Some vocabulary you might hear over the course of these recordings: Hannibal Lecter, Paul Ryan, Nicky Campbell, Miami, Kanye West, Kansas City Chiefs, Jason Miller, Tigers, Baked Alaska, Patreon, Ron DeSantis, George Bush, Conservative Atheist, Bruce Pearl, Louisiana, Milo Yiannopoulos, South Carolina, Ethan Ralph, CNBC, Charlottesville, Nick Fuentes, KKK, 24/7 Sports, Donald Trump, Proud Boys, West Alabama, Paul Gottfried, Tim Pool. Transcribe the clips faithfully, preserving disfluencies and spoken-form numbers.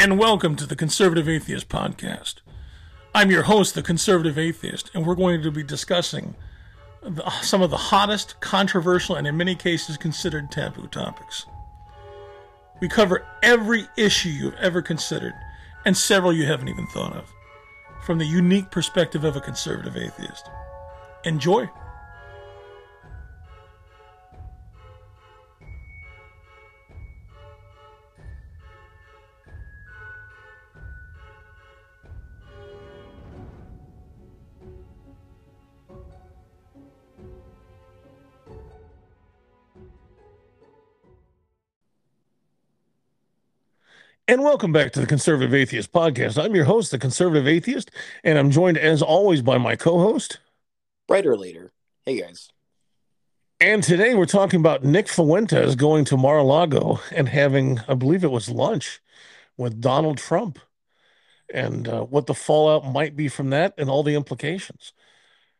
And welcome to the Conservative Atheist Podcast. I'm your host, the Conservative Atheist, and we're going to be discussing the, some of the hottest, controversial, and in many cases considered taboo topics. We cover every issue you've ever considered, and several you haven't even thought of, from the unique perspective of a conservative atheist. Enjoy. And welcome back to the Conservative Atheist Podcast. I'm your host, the Conservative Atheist, and I'm joined, as always, by my co-host, Brighter Later. Hey, guys. And today we're talking about Nick Fuentes going to Mar-a-Lago and having, I believe it was lunch, with Donald Trump, and uh, what the fallout might be from that and all the implications.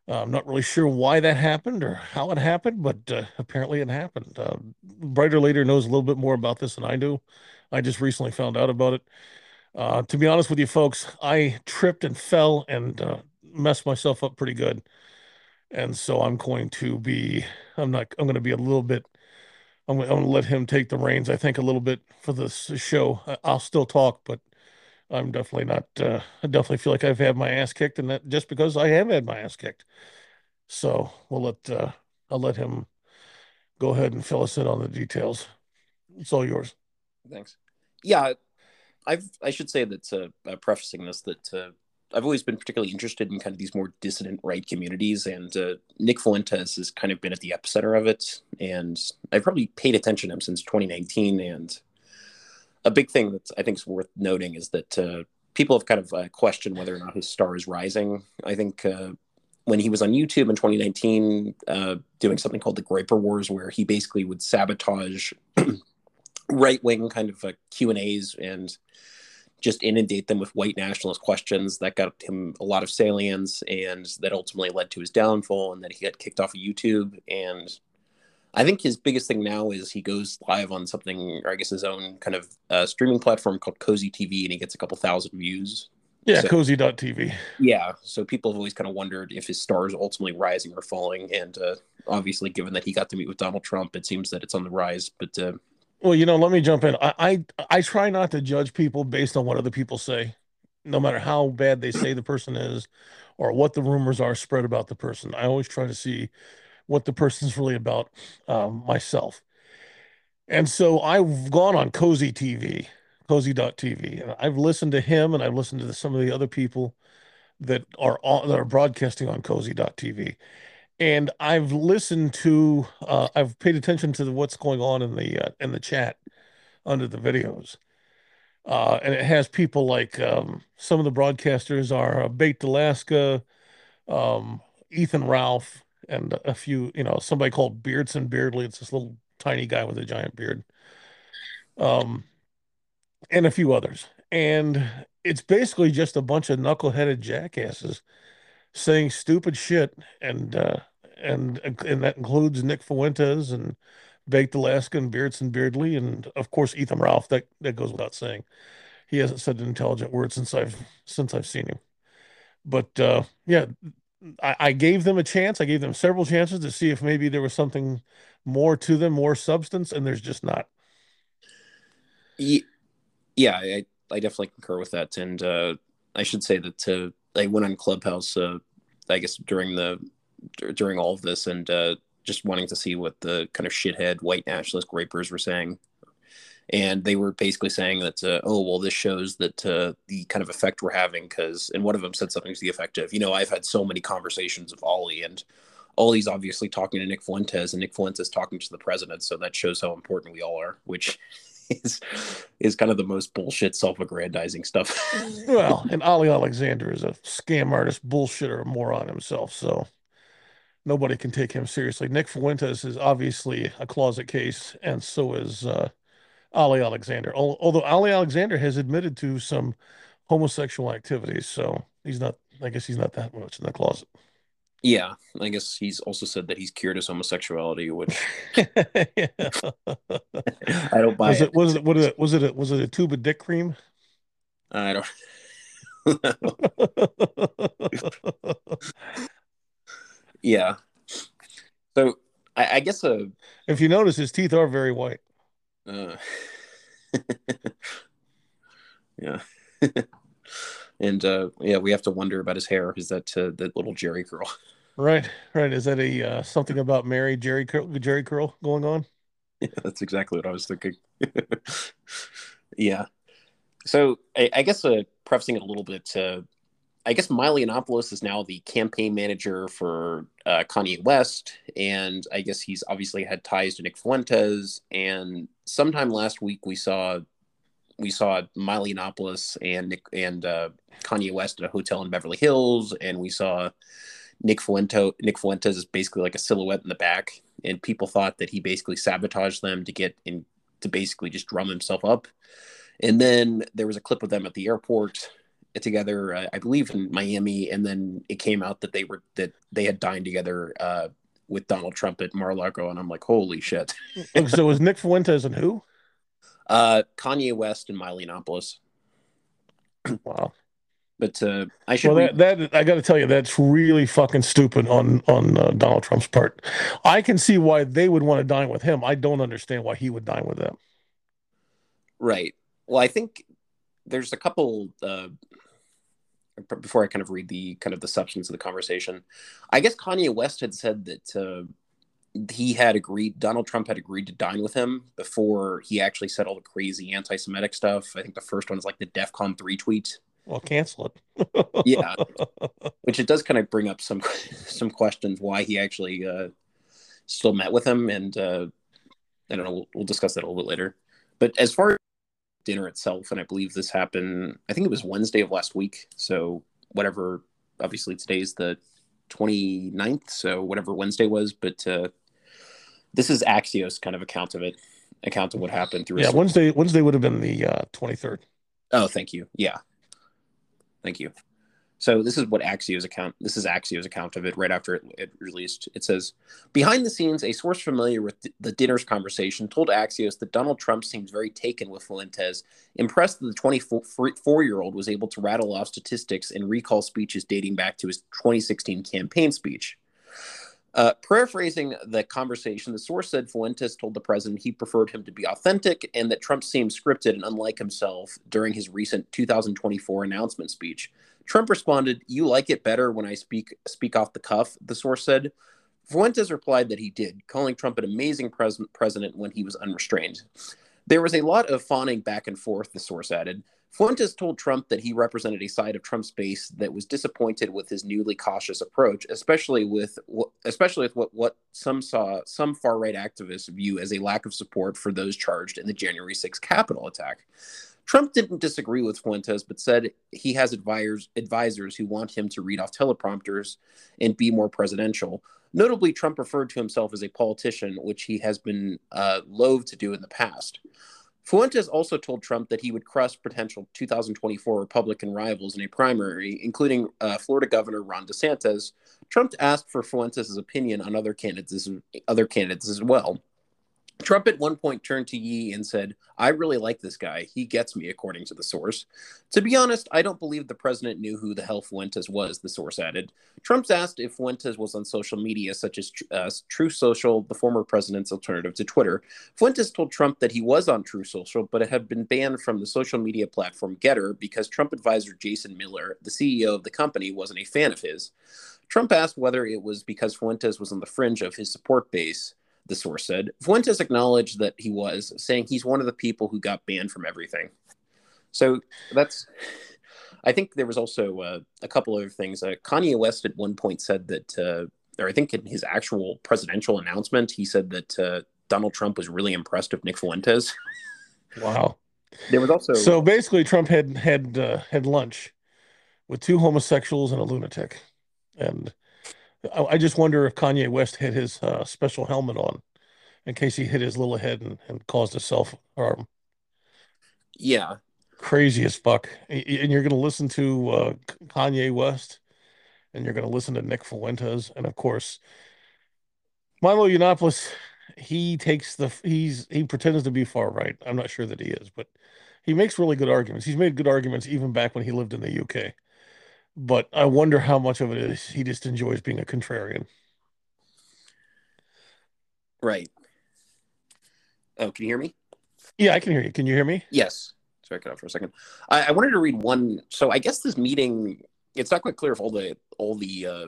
Uh, I'm not really sure why that happened or how it happened, but uh, apparently it happened. Uh, Brighter Later knows a little bit more about this than I do. I just recently found out about it. Uh, to be honest with you, folks, I tripped and fell and uh, messed myself up pretty good. And so I'm going to be, I'm not, I'm going to be a little bit, I'm going to let him take the reins, I think, a little bit for this show. I'll still talk, but I'm definitely not, uh, I definitely feel like I've had my ass kicked, and that just because I have had my ass kicked. So we'll let, uh, I'll let him go ahead and fill us in on the details. It's all yours. Thanks. Yeah, I've I should say that uh, uh, prefacing this that uh, I've always been particularly interested in kind of these more dissident right communities, and uh, Nick Fuentes has kind of been at the epicenter of it, and I've probably paid attention to him since twenty nineteen. And a big thing that I think is worth noting is that uh, people have kind of uh, questioned whether or not his star is rising. I think uh, when he was on YouTube in twenty nineteen uh, doing something called the Graper Wars, where he basically would sabotage right-wing kind of uh, Q and A's and just inundate them with white nationalist questions. That got him a lot of salience, and that ultimately led to his downfall, and then he got kicked off of YouTube. And I think his biggest thing now is he goes live on something, or I guess his own kind of uh, streaming platform called Cozy T V, and he gets a couple thousand views. Yeah, so, Cozy dot T V. Yeah, so people have always kind of wondered if his star is ultimately rising or falling, and uh, obviously given that he got to meet with Donald Trump, it seems that it's on the rise, but... Uh, Well, you know, let me jump in. I, I I try not to judge people based on what other people say, no matter how bad they say the person is or what the rumors are spread about the person. I always try to see what the person's really about um, myself. And so I've gone on Cozy T V, Cozy dot T V, and I've listened to him, and I've listened to the, some of the other people that are on, that are broadcasting on Cozy dot T V. And I've listened to, uh, I've paid attention to the, what's going on in the uh, in the chat under the videos. Uh, and it has people like, um, some of the broadcasters are uh, Baked Alaska, um, Ethan Ralph, and a few, you know, somebody called Beardson Beardley. It's this little tiny guy with a giant beard. Um, and a few others. And it's basically just a bunch of knuckleheaded jackasses saying stupid shit, and uh, and and that includes Nick Fuentes and Baked Alaska and Beardson Beardley, and of course Ethan Ralph. That that goes without saying. He hasn't said an intelligent word since I've since I've seen him. But uh, yeah, I, I gave them a chance. I gave them several chances to see if maybe there was something more to them, more substance, and there's just not. Yeah, yeah I I definitely concur with that, and uh, I should say that to. I went on Clubhouse, uh, I guess, during the during all of this, and uh, just wanting to see what the kind of shithead white nationalist rapers were saying. And they were basically saying that, uh, oh, well, this shows that uh, the kind of effect we're having, because, and one of them said something to the effect of, you know, I've had so many conversations with Ali, and Ali's obviously talking to Nick Fuentes, and Nick Fuentes talking to the president, so that shows how important we all are, which... Is is kind of the most bullshit self-aggrandizing stuff. Well, and Ali Alexander is a scam artist, bullshitter, a moron himself, so nobody can take him seriously. Nick Fuentes is obviously a closet case, and so is uh, Ali Alexander. Although Ali Alexander has admitted to some homosexual activities, so he's not. I guess he's not that much in the closet. Yeah, I guess he's also said that he's cured his homosexuality, which I don't buy. Was it, it was it what was it was it a, was it a tube of dick cream? I don't know. Yeah. So I, I guess a, if you notice, his teeth are very white. Uh, yeah. And uh, yeah, we have to wonder about his hair. Is that uh, that little Jerry curl? Right, right. Is that a uh, something about Mary Jerry curl, Jerry curl going on? Yeah, that's exactly what I was thinking. Yeah. So I, I guess uh, prefacing it a little bit, uh, I guess Milo Yiannopoulos is now the campaign manager for uh, Kanye West, and I guess he's obviously had ties to Nick Fuentes. And sometime last week, we saw we saw Milo Yiannopoulos and Nick and uh, Kanye West at a hotel in Beverly Hills, and we saw Nick Fuentes. Nick Fuentes is basically like a silhouette in the back, and people thought that he basically sabotaged them to get in to basically just drum himself up. And then there was a clip of them at the airport together, uh, I believe in Miami, and then it came out that they were that they had dined together uh, with Donald Trump at Mar-a-Lago, and I'm like, holy shit. So was Nick Fuentes and who? Uh, Kanye West and Milo Yiannopoulos. Wow. But uh, I should. Well, that, that I got to tell you, that's really fucking stupid on on uh, Donald Trump's part. I can see why they would want to dine with him. I don't understand why he would dine with them. Right. Well, I think there's a couple. Uh, before I kind of read the kind of the substance of the conversation, I guess Kanye West had said that uh, he had agreed, Donald Trump had agreed to dine with him before he actually said all the crazy anti-Semitic stuff. I think the first one is like the DEFCON three tweet. Well, cancel it. Yeah. Which it does kind of bring up some, some questions why he actually uh, still met with him. And uh, I don't know, we'll, we'll discuss that a little bit later. But as far as dinner itself, and I believe this happened, I think it was Wednesday of last week, so whatever, obviously today's the twenty-ninth, so whatever Wednesday was, but uh this is Axios kind of account of it account of what happened through. Yeah, Wednesday Wednesday would have been the uh twenty-third. Oh, thank you. Yeah, thank you. So this is what Axios account, this is Axios account of it right after it, it released. It says, behind the scenes, a source familiar with th- the dinner's conversation told Axios that Donald Trump seems very taken with Fuentes, impressed that the twenty-four-year-old was able to rattle off statistics and recall speeches dating back to his twenty sixteen campaign speech. Uh, paraphrasing the conversation, the source said Fuentes told the president he preferred him to be authentic and that Trump seemed scripted and unlike himself during his recent two thousand twenty-four announcement speech. Trump responded, "You like it better when I speak speak off the cuff," the source said. Fuentes replied that he did, calling Trump an amazing pres- president when he was unrestrained. There was a lot of fawning back and forth, the source added. Fuentes told Trump that he represented a side of Trump's base that was disappointed with his newly cautious approach, especially with especially with what, what some saw some far-right activists view as a lack of support for those charged in the January sixth Capitol attack. Trump didn't disagree with Fuentes, but said he has advisors, advisors who want him to read off teleprompters and be more presidential. Notably, Trump referred to himself as a politician, which he has been uh, loath to do in the past. Fuentes also told Trump that he would crush potential two thousand twenty-four Republican rivals in a primary, including uh, Florida Governor Ron DeSantis. Trump asked for Fuentes' opinion on other candidates, other candidates as well. Trump at one point turned to Yee and said, "I really like this guy. He gets me," according to the source. "To be honest, I don't believe the president knew who the hell Fuentes was," the source added. Trump's asked if Fuentes was on social media, such as uh, True Social, the former president's alternative to Twitter. Fuentes told Trump that he was on True Social, but it had been banned from the social media platform Getter because Trump advisor Jason Miller, the C E O of the company, wasn't a fan of his. Trump asked whether it was because Fuentes was on the fringe of his support base, the source said. Fuentes acknowledged that he was, saying he's one of the people who got banned from everything. So that's, I think there was also uh, a couple other things. Uh, Kanye West at one point said that, uh, or I think in his actual presidential announcement, he said that uh, Donald Trump was really impressed with Nick Fuentes. Wow. There was also. So basically Trump had, had, uh, had lunch with two homosexuals and a lunatic. And I just wonder if Kanye West had his uh, special helmet on in case he hit his little head and, and caused a self-harm. Yeah. Crazy as fuck. And you're going to listen to uh, Kanye West, and you're going to listen to Nick Fuentes. And, of course, Milo Yiannopoulos, he takes the – he's he pretends to be far right. I'm not sure that he is, but He makes really good arguments. He's made good arguments even back when he lived in the U K. But I wonder how much of it is he just enjoys being a contrarian. Right. Oh, can you hear me? Yeah, I can hear you. Can you hear me? Yes. Sorry, I cut out for a second. I, I wanted to read one. So I guess this meeting, it's not quite clear if all the, all the uh,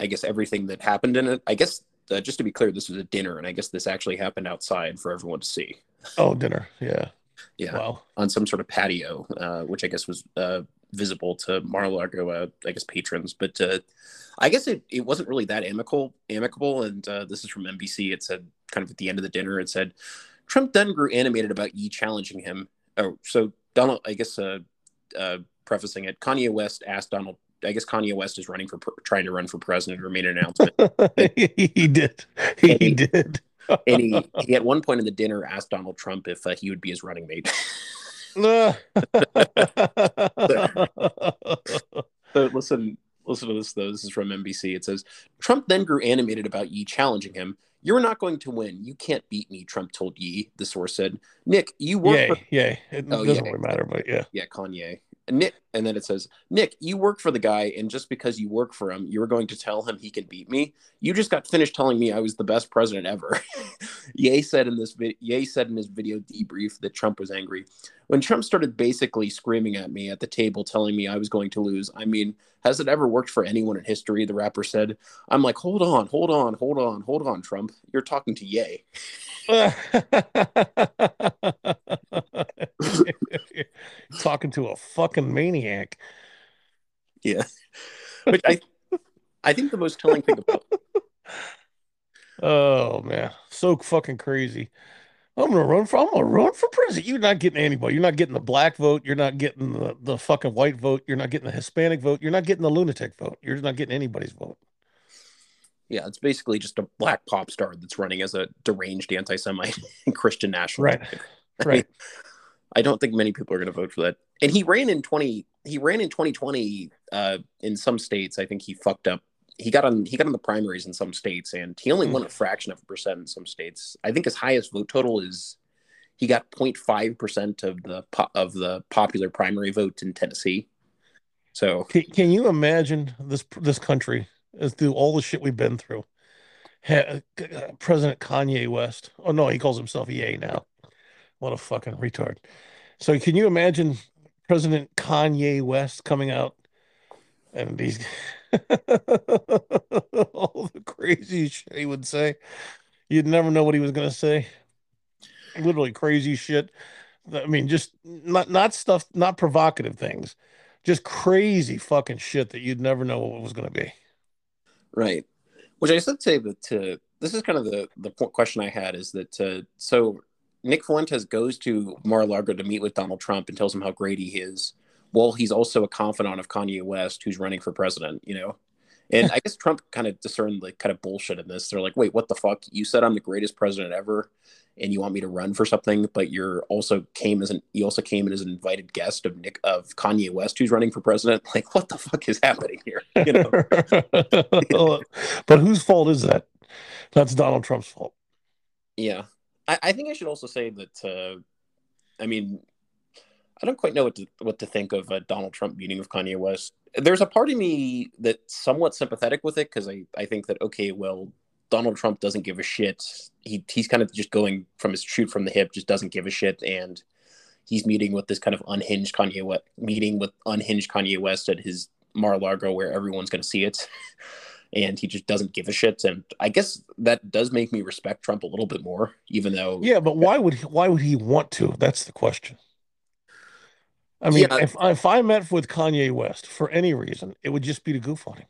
I guess, everything that happened in it. I guess, uh, just to be clear, this was a dinner, and I guess this actually happened outside for everyone to see. Oh, dinner. Yeah. Yeah. Wow. On some sort of patio, uh, which I guess was uh, visible to Mar-a-Lago, uh, I guess, patrons. But uh, I guess it, it wasn't really that amicable. amicable. And uh, this is from N B C. It said, kind of at the end of the dinner, it said, Trump then grew animated about Yi challenging him. Oh, so Donald, I guess, uh, uh, prefacing it, Kanye West asked Donald, I guess Kanye West is running for, trying to run for president, or made an announcement. He did. He, he did. And he, he, at one point in the dinner, asked Donald Trump if uh, he would be his running mate. so, so listen, listen to this, though. This is from N B C. It says, Trump then grew animated about Yi challenging him. You're not going to win. You can't beat me, Trump told Yi, the source said. Nick, you work yay, for... Yay, It oh, doesn't yeah. really matter, but yeah. Yeah, Kanye. Nick, and then it says, Nick, you work for the guy, and just because you work for him, you're going to tell him he can beat me? You just got finished telling me I was the best president ever. Ye said in this vi- Ye said in his video debrief that Trump was angry. When Trump started basically screaming at me at the table, telling me I was going to lose, I mean, has it ever worked for anyone in history? The rapper said. I'm like, hold on, hold on, hold on, hold on, Trump. You're talking to Ye. Talking to a fucking maniac. Yeah. But I I think the most telling thing about oh man, so fucking crazy. I'm gonna run for I'm gonna run for president. You're not getting anybody. You're not getting the black vote, you're not getting the, the fucking white vote, you're not getting the Hispanic vote, you're not getting the lunatic vote, you're not getting anybody's vote. Yeah, it's basically just a black pop star that's running as a deranged anti-Semite Christian nationalist. Right. I mean, right. I don't think many people are going to vote for that. And he ran in twenty. He ran in twenty twenty uh, in some states. I think he fucked up. He got on. He got on the primaries in some states, and he only mm. won a fraction of a percent in some states. I think his highest vote total is he got zero point five percent of the po- of the popular primary vote in Tennessee. So can, can you imagine this this country is through all the shit we've been through? Ha- uh, President Kanye West. Oh no, he calls himself E A now. What a fucking retard. So can you imagine President Kanye West coming out and he's all the crazy shit he would say? You'd never know what he was going to say. Literally crazy shit. I mean, just not, not stuff, not provocative things, just crazy fucking shit that you'd never know what it was going to be. Right. Which I should say that uh, this is kind of the, the question I had is that, uh, so Nick Fuentes goes to Mar-a-Lago to meet with Donald Trump and tells him how great he is. Well, he's also a confidant of Kanye West, who's running for president, you know? And I guess Trump kind of discerned the kind of bullshit in this. They're like, wait, what the fuck? You said I'm the greatest president ever and you want me to run for something, but you're also came as an, you also came in as an invited guest of Nick of Kanye West, who's running for president. Like, what the fuck is happening here? You know? But whose fault is that? That's Donald Trump's fault. Yeah. I think I should also say that, uh, I mean, I don't quite know what to, what to think of a Donald Trump meeting with Kanye West. There's a part of me that's somewhat sympathetic with it because I, I think that, okay, well, Donald Trump doesn't give a shit. He He's kind of just going from his shoot from the hip, just doesn't give a shit. And he's meeting with this kind of unhinged Kanye West, meeting with unhinged Kanye West at his Mar-a-Lago where everyone's going to see it. And he just doesn't give a shit. And I guess that does make me respect Trump a little bit more, even though. Yeah, but why would he, why would he want to? That's the question. I mean, yeah. if, if I met with Kanye West for any reason, it would just be to goof on him.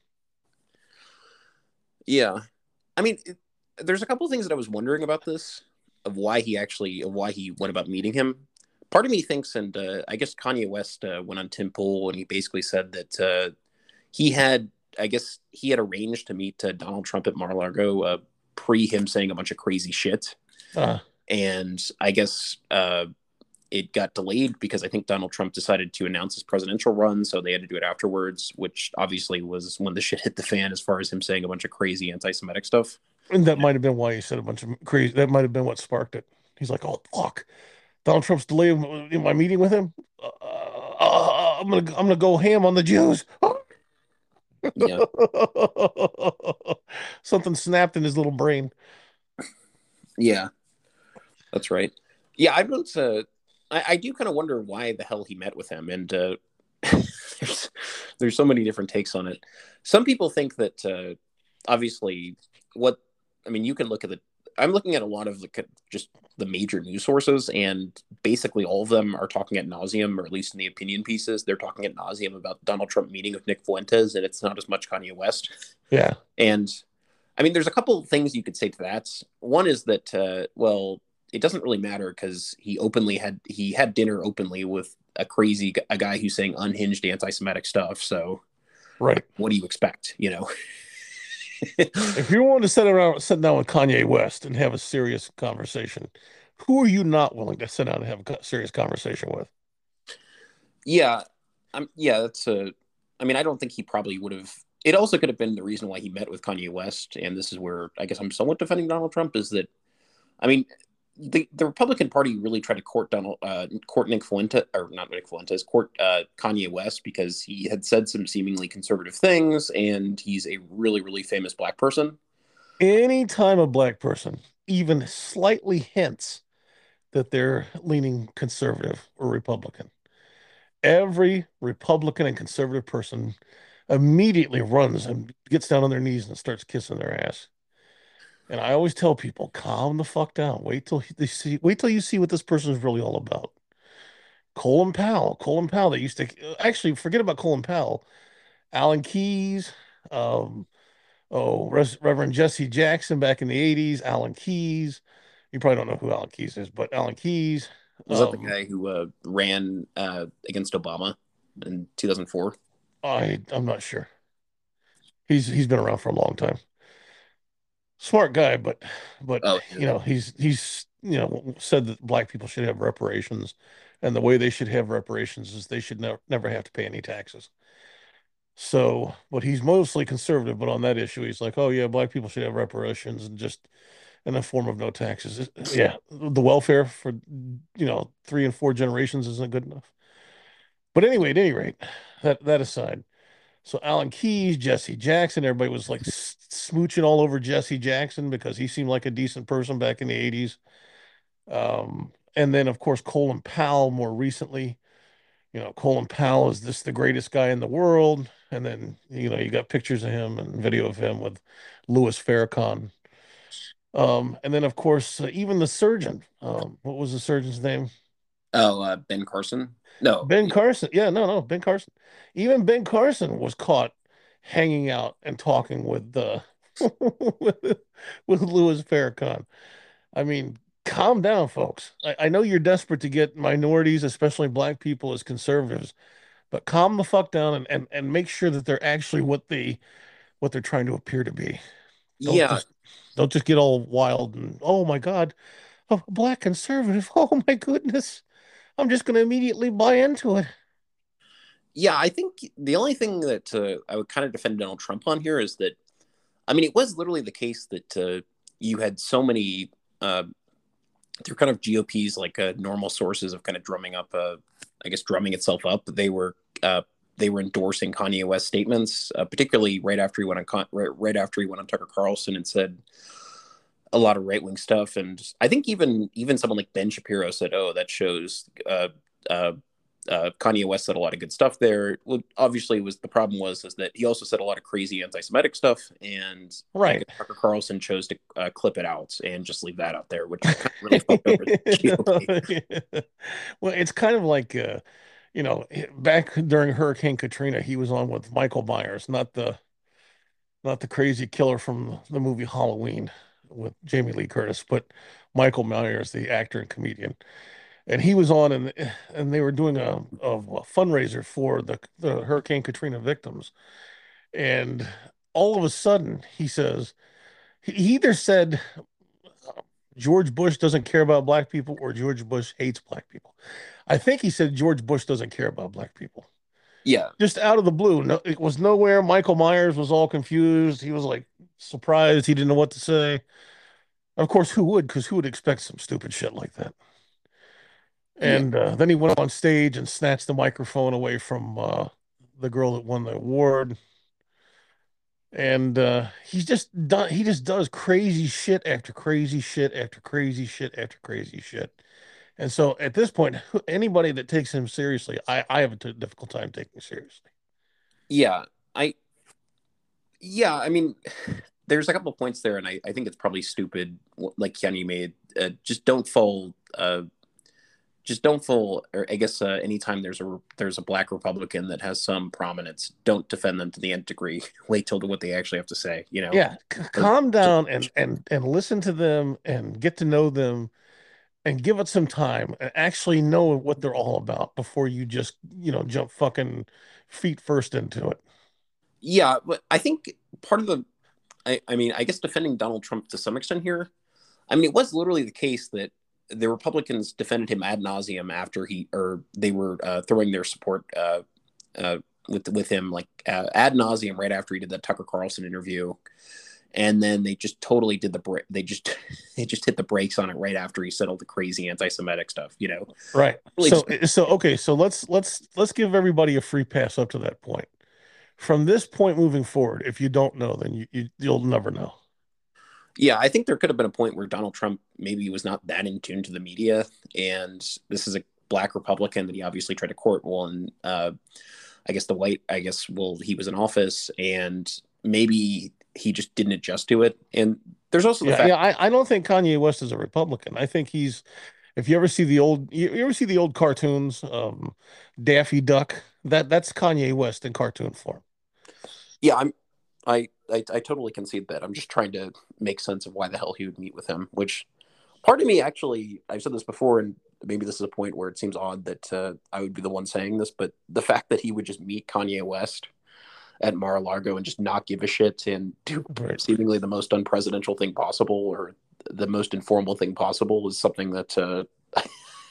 Yeah. I mean, it, there's a couple of things that I was wondering about this, of why he actually, of why he went about meeting him. Part of me thinks, and uh, I guess Kanye West uh, went on Tim Pool and he basically said that uh, he had, I guess he had arranged to meet uh, Donald Trump at Mar-a-Lago uh, pre him saying a bunch of crazy shit. Uh. And I guess uh, it got delayed because I think Donald Trump decided to announce his presidential run. So they had to do it afterwards, which obviously was when the shit hit the fan as far as him saying a bunch of crazy anti-Semitic stuff. And that might have been why he said a bunch of crazy. That might have been what sparked it. He's like, oh, fuck. Donald Trump's delaying in my meeting with him. Uh, uh, I'm gonna I'm gonna go ham on the Jews. Yeah. Something snapped in his little brain. Yeah, that's right. Yeah, I don't. Uh, I, I do kind of wonder why the hell he met with him, and uh, there's there's so many different takes on it. Some people think that uh, obviously, what I mean, you can look at the. I'm looking at a lot of the, just the major news sources, and basically all of them are talking at nauseum, or at least in the opinion pieces, they're talking at nauseum about Donald Trump meeting with Nick Fuentes, and it's not as much Kanye West. Yeah, and I mean, there's a couple of things you could say to that. One is that, uh, well, it doesn't really matter because he openly had he had dinner openly with a crazy a guy who's saying unhinged anti-Semitic stuff. So, right, what do you expect? You know, if you're willing to sit around, sit down with Kanye West and have a serious conversation, who are you not willing to sit down and have a serious conversation with? Yeah, um, yeah, that's a. I mean, I don't think he probably would have. It also could have been the reason why he met with Kanye West, and this is where I guess I'm somewhat defending Donald Trump, is that, I mean, the, the Republican Party really tried to court Donald, uh, court Nick Fuentes, or not Nick Fuentes, court uh, Kanye West, because he had said some seemingly conservative things, and he's a really, really famous black person. Anytime a black person even slightly hints that they're leaning conservative or Republican, every Republican and conservative person immediately runs and gets down on their knees and starts kissing their ass. And I always tell people, calm the fuck down. Wait till they see. Wait till you see what this person is really all about. Colin Powell, Colin Powell. They used to actually forget about Colin Powell, Alan Keyes, um, oh Reverend Jesse Jackson back in the eighties. Alan Keyes. You probably don't know who Alan Keyes is, but Alan Keyes was um, that the guy who uh, ran uh, against Obama in two thousand four. I, I'm not sure. He's he's been around for a long time. Smart guy, but but oh, yeah. you know he's he's you know said that black people should have reparations, and the way they should have reparations is they should never never have to pay any taxes. So, but he's mostly conservative. But on that issue, he's like, oh yeah, black people should have reparations and just in the form of no taxes. Yeah, the welfare for you know three and four generations isn't good enough. But anyway, at any rate, that, that aside, so Alan Keyes, Jesse Jackson, everybody was like smooching all over Jesse Jackson because he seemed like a decent person back in the eighties. Um, and then, of course, Colin Powell more recently. You know, Colin Powell is this the greatest guy in the world. And then, you know, you got pictures of him and video of him with Louis Farrakhan. Um, and then, of course, uh, even the surgeon. Um, what was the surgeon's name? Oh, uh, Ben Carson? No. Ben Carson. Yeah, no, no, Ben Carson. Even Ben Carson was caught hanging out and talking with uh, with, with Louis Farrakhan. I mean, calm down, folks. I, I know you're desperate to get minorities, especially black people, as conservatives, but calm the fuck down and, and, and make sure that they're actually what, they, what they're trying to appear to be. Don't yeah. Just, don't just get all wild and, oh, my God, a black conservative. Oh, my goodness. I'm just going to immediately buy into it. Yeah, I think the only thing that uh, I would kind of defend Donald Trump on here is that, I mean, it was literally the case that uh, you had so many, uh, they're kind of G O Ps, like uh, normal sources of kind of drumming up, uh, I guess, drumming itself up. They were uh, they were endorsing Kanye West statements, uh, particularly right after he went on Con- right, right after he went on Tucker Carlson and said a lot of right-wing stuff. And I think even even someone like Ben Shapiro said, oh, that shows uh, uh, uh, Kanye West said a lot of good stuff there. Well, obviously, was the problem was is that he also said a lot of crazy anti-Semitic stuff. And right. Tucker Carlson chose to uh, clip it out and just leave that out there, which kind of really fucked over the G O P. Yeah. Well, it's kind of like, uh, you know, back during Hurricane Katrina, he was on with Michael Myers, not the not the crazy killer from the movie Halloween with Jamie Lee Curtis, but Michael Myers, the actor and comedian. And he was on, and and they were doing a, a fundraiser for the, the Hurricane Katrina victims. And all of a sudden, he says, he either said, George Bush doesn't care about black people, or George Bush hates black people. I think he said George Bush doesn't care about black people. Yeah. Just out of the blue. No, it was nowhere. Michael Myers was all confused. He was like surprised. He didn't know what to say. Of course, who would? Because who would expect some stupid shit like that? And yeah. uh, then he went up on stage and snatched the microphone away from uh, the girl that won the award. And uh, he's just done. He just does crazy shit after crazy shit after crazy shit after crazy shit. And so at this point, anybody that takes him seriously, I, I have a t- difficult time taking seriously. Yeah, I. Yeah, I mean, there's a couple of points there, and I, I think it's probably stupid, like Keanu made. Uh, just don't fall. Uh, just don't fall. Or I guess uh, anytime there's a there's a black Republican that has some prominence, don't defend them to the nth degree. Wait till to what they actually have to say. You know. Yeah, c- calm down and and and listen to them and get to know them, and give it some time and actually know what they're all about before you just you know jump fucking feet first into it. Yeah, but I think part of the, I, I mean, I guess defending Donald Trump to some extent here, I mean, it was literally the case that the Republicans defended him ad nauseum after he, or they were uh, throwing their support uh, uh, with with him, like uh, ad nauseum right after he did that Tucker Carlson interview. And then they just totally did the, bra- they just, they just hit the brakes on it right after he said all the crazy anti-Semitic stuff, you know? Right. Really so, just- so, okay. So let's, let's, let's give everybody a free pass up to that point. From this point moving forward, if you don't know, then you, you, you'll never know. Yeah, I think there could have been a point where Donald Trump maybe was not that in tune to the media, and this is a black Republican that he obviously tried to court. Well, and uh, I guess the white, I guess, well, he was in office, and maybe he just didn't adjust to it. And there's also the yeah, fact... Yeah, I, I don't think Kanye West is a Republican. I think he's... If you ever see the old, you ever see the old cartoons, um, Daffy Duck, that that's Kanye West in cartoon form. Yeah, I'm, I, I, I totally concede that. I'm just trying to make sense of why the hell he would meet with him. Which, part of me actually, I've said this before, and maybe this is a point where it seems odd that uh, I would be the one saying this, but the fact that he would just meet Kanye West at Mar-a-Lago and just not give a shit and do right. seemingly the most unpresidential thing possible, or the most informal thing possible, is something that uh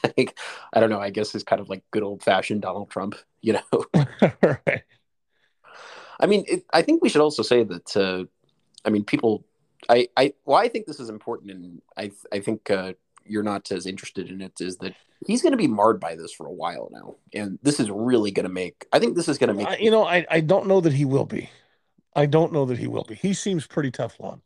I, think, I don't know, I guess is kind of like good old-fashioned Donald Trump, you know. Right. I mean, it, I think we should also say that uh I mean people I I well I think this is important, and I I think uh you're not as interested in it, is that he's going to be marred by this for a while now, and this is really going to make I think this is going to make I, you know I I don't know that he will be I don't know that he will be he seems pretty Teflon.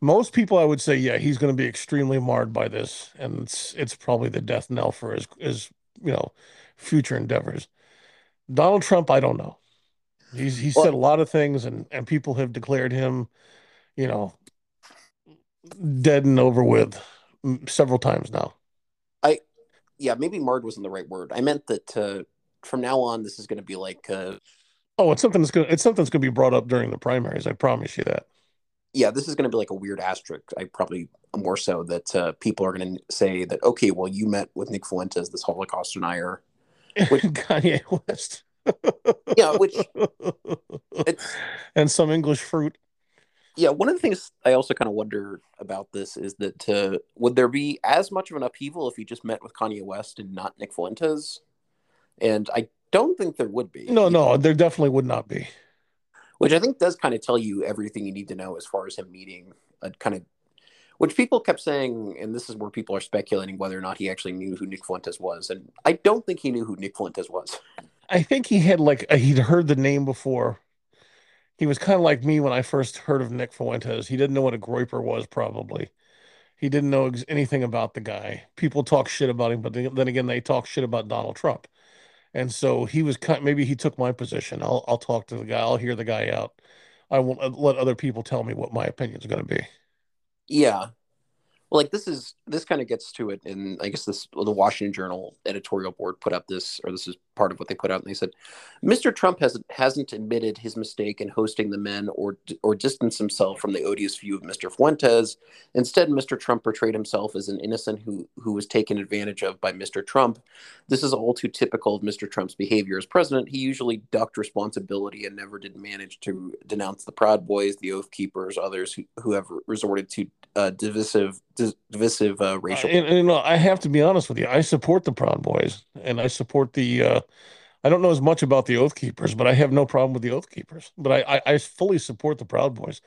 Most people, I would say, yeah, he's going to be extremely marred by this, and it's it's probably the death knell for his his you know future endeavors. Donald Trump, I don't know. He's he well, said a lot of things, and, and people have declared him, you know, dead and over with several times now. I yeah, maybe marred wasn't the right word. I meant that uh, from now on, this is going to be like. Uh... Oh, it's something that's going. It's something that's going to be brought up during the primaries. I promise you that. Yeah, this is going to be like a weird asterisk. I probably more so that uh, people are going to say that, okay, well, you met with Nick Fuentes, this Holocaust denier. Which, Kanye West. Yeah, which... It's, and some English fruit. Yeah, one of the things I also kind of wonder about this is that uh, would there be as much of an upheaval if you just met with Kanye West and not Nick Fuentes? And I don't think there would be. No, no, know? There definitely would not be. Which I think does kind of tell you everything you need to know as far as him meeting a kind of, which people kept saying, and this is where people are speculating whether or not he actually knew who Nick Fuentes was. And I don't think he knew who Nick Fuentes was. I think he had like, a, he'd heard the name before. He was kind of like me when I first heard of Nick Fuentes. He didn't know what a groiper was, probably. He didn't know ex- anything about the guy. People talk shit about him, but they, then again, they talk shit about Donald Trump. And so he was kind. Maybe he took my position. I'll I'll talk to the guy. I'll hear the guy out. I won't let other people tell me what my opinion is going to be. Yeah, well, like this is this kind of gets to it. And I guess this the Washington Journal editorial board put up this, or this is part of what they put out. And they said, Mister Trump hasn't hasn't admitted his mistake in hosting the men or or distanced himself from the odious view of Mister Fuentes. Instead, Mister Trump portrayed himself as an innocent who who was taken advantage of by Mister Trump. This is all too typical of Mister Trump's behavior as president. He usually ducked responsibility and never did manage to denounce the Proud Boys, the Oath Keepers, others who, who have resorted to uh, divisive dis- divisive uh, racial. Uh, and, and, uh, I have to be honest with you. I support the Proud Boys, and I support the. Uh... I don't know as much about the Oath Keepers, but I have no problem with the Oath Keepers. But I, I, I fully support the Proud Boys.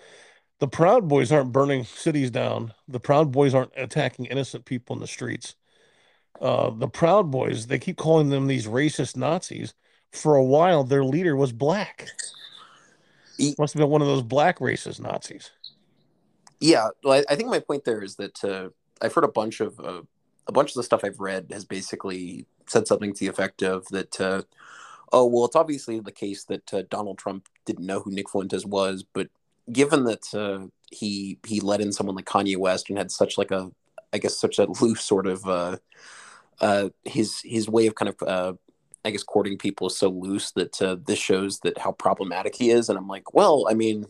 The Proud Boys aren't burning cities down. The Proud Boys aren't attacking innocent people in the streets. uh, the Proud Boys, they keep calling them these racist Nazis. For a while, their leader was black. He, Must have been one of those black racist Nazis. Yeah, well, I, I think my point there is that uh, I've heard a bunch of uh, a bunch of the stuff I've read has basically said something to the effect of that. Uh, oh, well, it's obviously the case that uh, Donald Trump didn't know who Nick Fuentes was, but given that uh, he he let in someone like Kanye West and had such like a, I guess, such a loose sort of uh, uh, his his way of kind of. Uh, I guess courting people is so loose that uh, this shows that how problematic he is. And I'm like, well, I mean,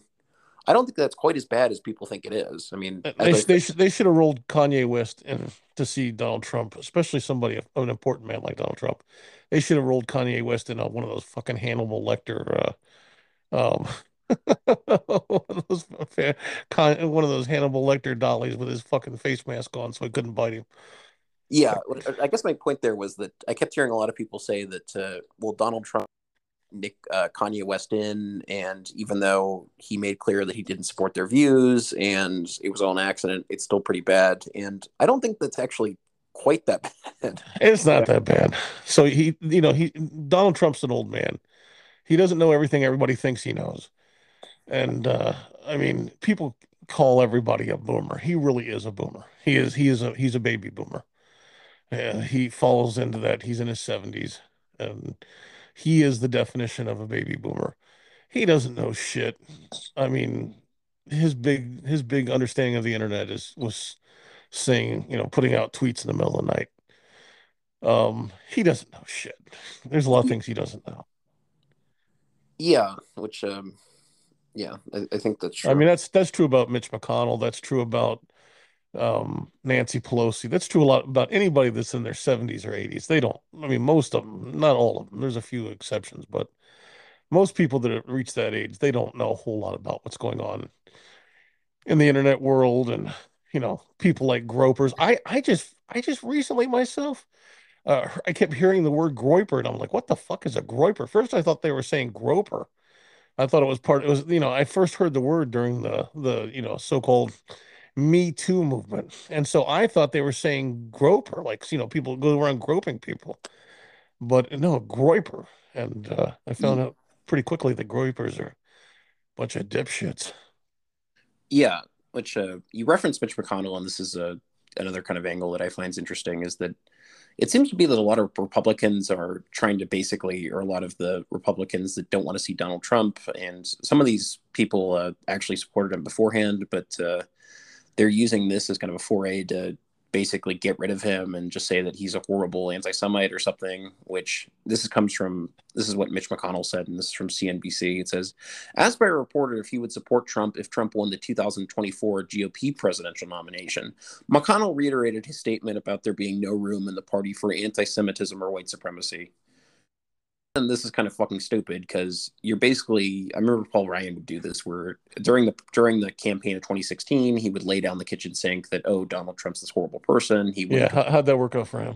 I don't think that's quite as bad as people think it is. I mean, they, I, they should, they should have rolled Kanye West in to see Donald Trump, especially somebody, an important man like Donald Trump. They should have rolled Kanye West in on one of those fucking Hannibal Lecter, uh, um, one of those, one of those Hannibal Lecter dollies with his fucking face mask on, so he couldn't bite him. Yeah, I guess my point there was that I kept hearing a lot of people say that, uh, well, Donald Trump, Nick uh, Kanye West in, and even though he made clear that he didn't support their views and it was all an accident, it's still pretty bad. And I don't think that's actually quite that bad. It's not that bad. So he, you know, he Donald Trump's an old man. He doesn't know everything everybody thinks he knows. And uh, I mean, people call everybody a boomer. He really is a boomer. He is. He is a. He's a baby boomer. Yeah, he falls into that. He's in his seventies, and he is the definition of a baby boomer. He doesn't know shit. I mean, his big his big understanding of the internet is was saying, you know, putting out tweets in the middle of the night. Um, he doesn't know shit. There's a lot of things he doesn't know. Yeah, which, um, yeah, I, I think that's true. I mean, that's that's true about Mitch McConnell. That's true about. Um, Nancy Pelosi. That's true a lot about anybody that's in their seventies or eighties. They don't, I mean, most of them, not all of them, there's a few exceptions, but most people that reach that age, they don't know a whole lot about what's going on in the internet world. And, you know, people like gropers. I, I just, I just recently myself, uh, I kept hearing the word groiper, and I'm like, what the fuck is a groiper? First, I thought they were saying groper. I thought it was part, it was, you know, I first heard the word during the, the, you know, so-called Me Too movement, and so I thought they were saying groper, like, you know, people go around groping people, but no, groiper. And uh, I found mm. out pretty quickly that groipers are a bunch of dipshits. Yeah, which uh, you referenced Mitch McConnell, and this is a another kind of angle that I find interesting, is that it seems to be that a lot of Republicans are trying to basically, or a lot of the Republicans that don't want to see Donald Trump, and some of these people uh, actually supported him beforehand, but uh, they're using this as kind of a foray to basically get rid of him and just say that he's a horrible anti-Semite or something, which this comes from, this is what Mitch McConnell said, and this is from C N B C. It says, asked by a reporter if he would support Trump if Trump won the two thousand twenty-four G O P presidential nomination, McConnell reiterated his statement about there being no room in the party for anti-Semitism or white supremacy. And this is kind of fucking stupid, because you're basically, I remember Paul Ryan would do this, where during the during the campaign of twenty sixteen, he would lay down the kitchen sink that, oh, Donald Trump's this horrible person. He would, yeah, how, how'd that work out for him?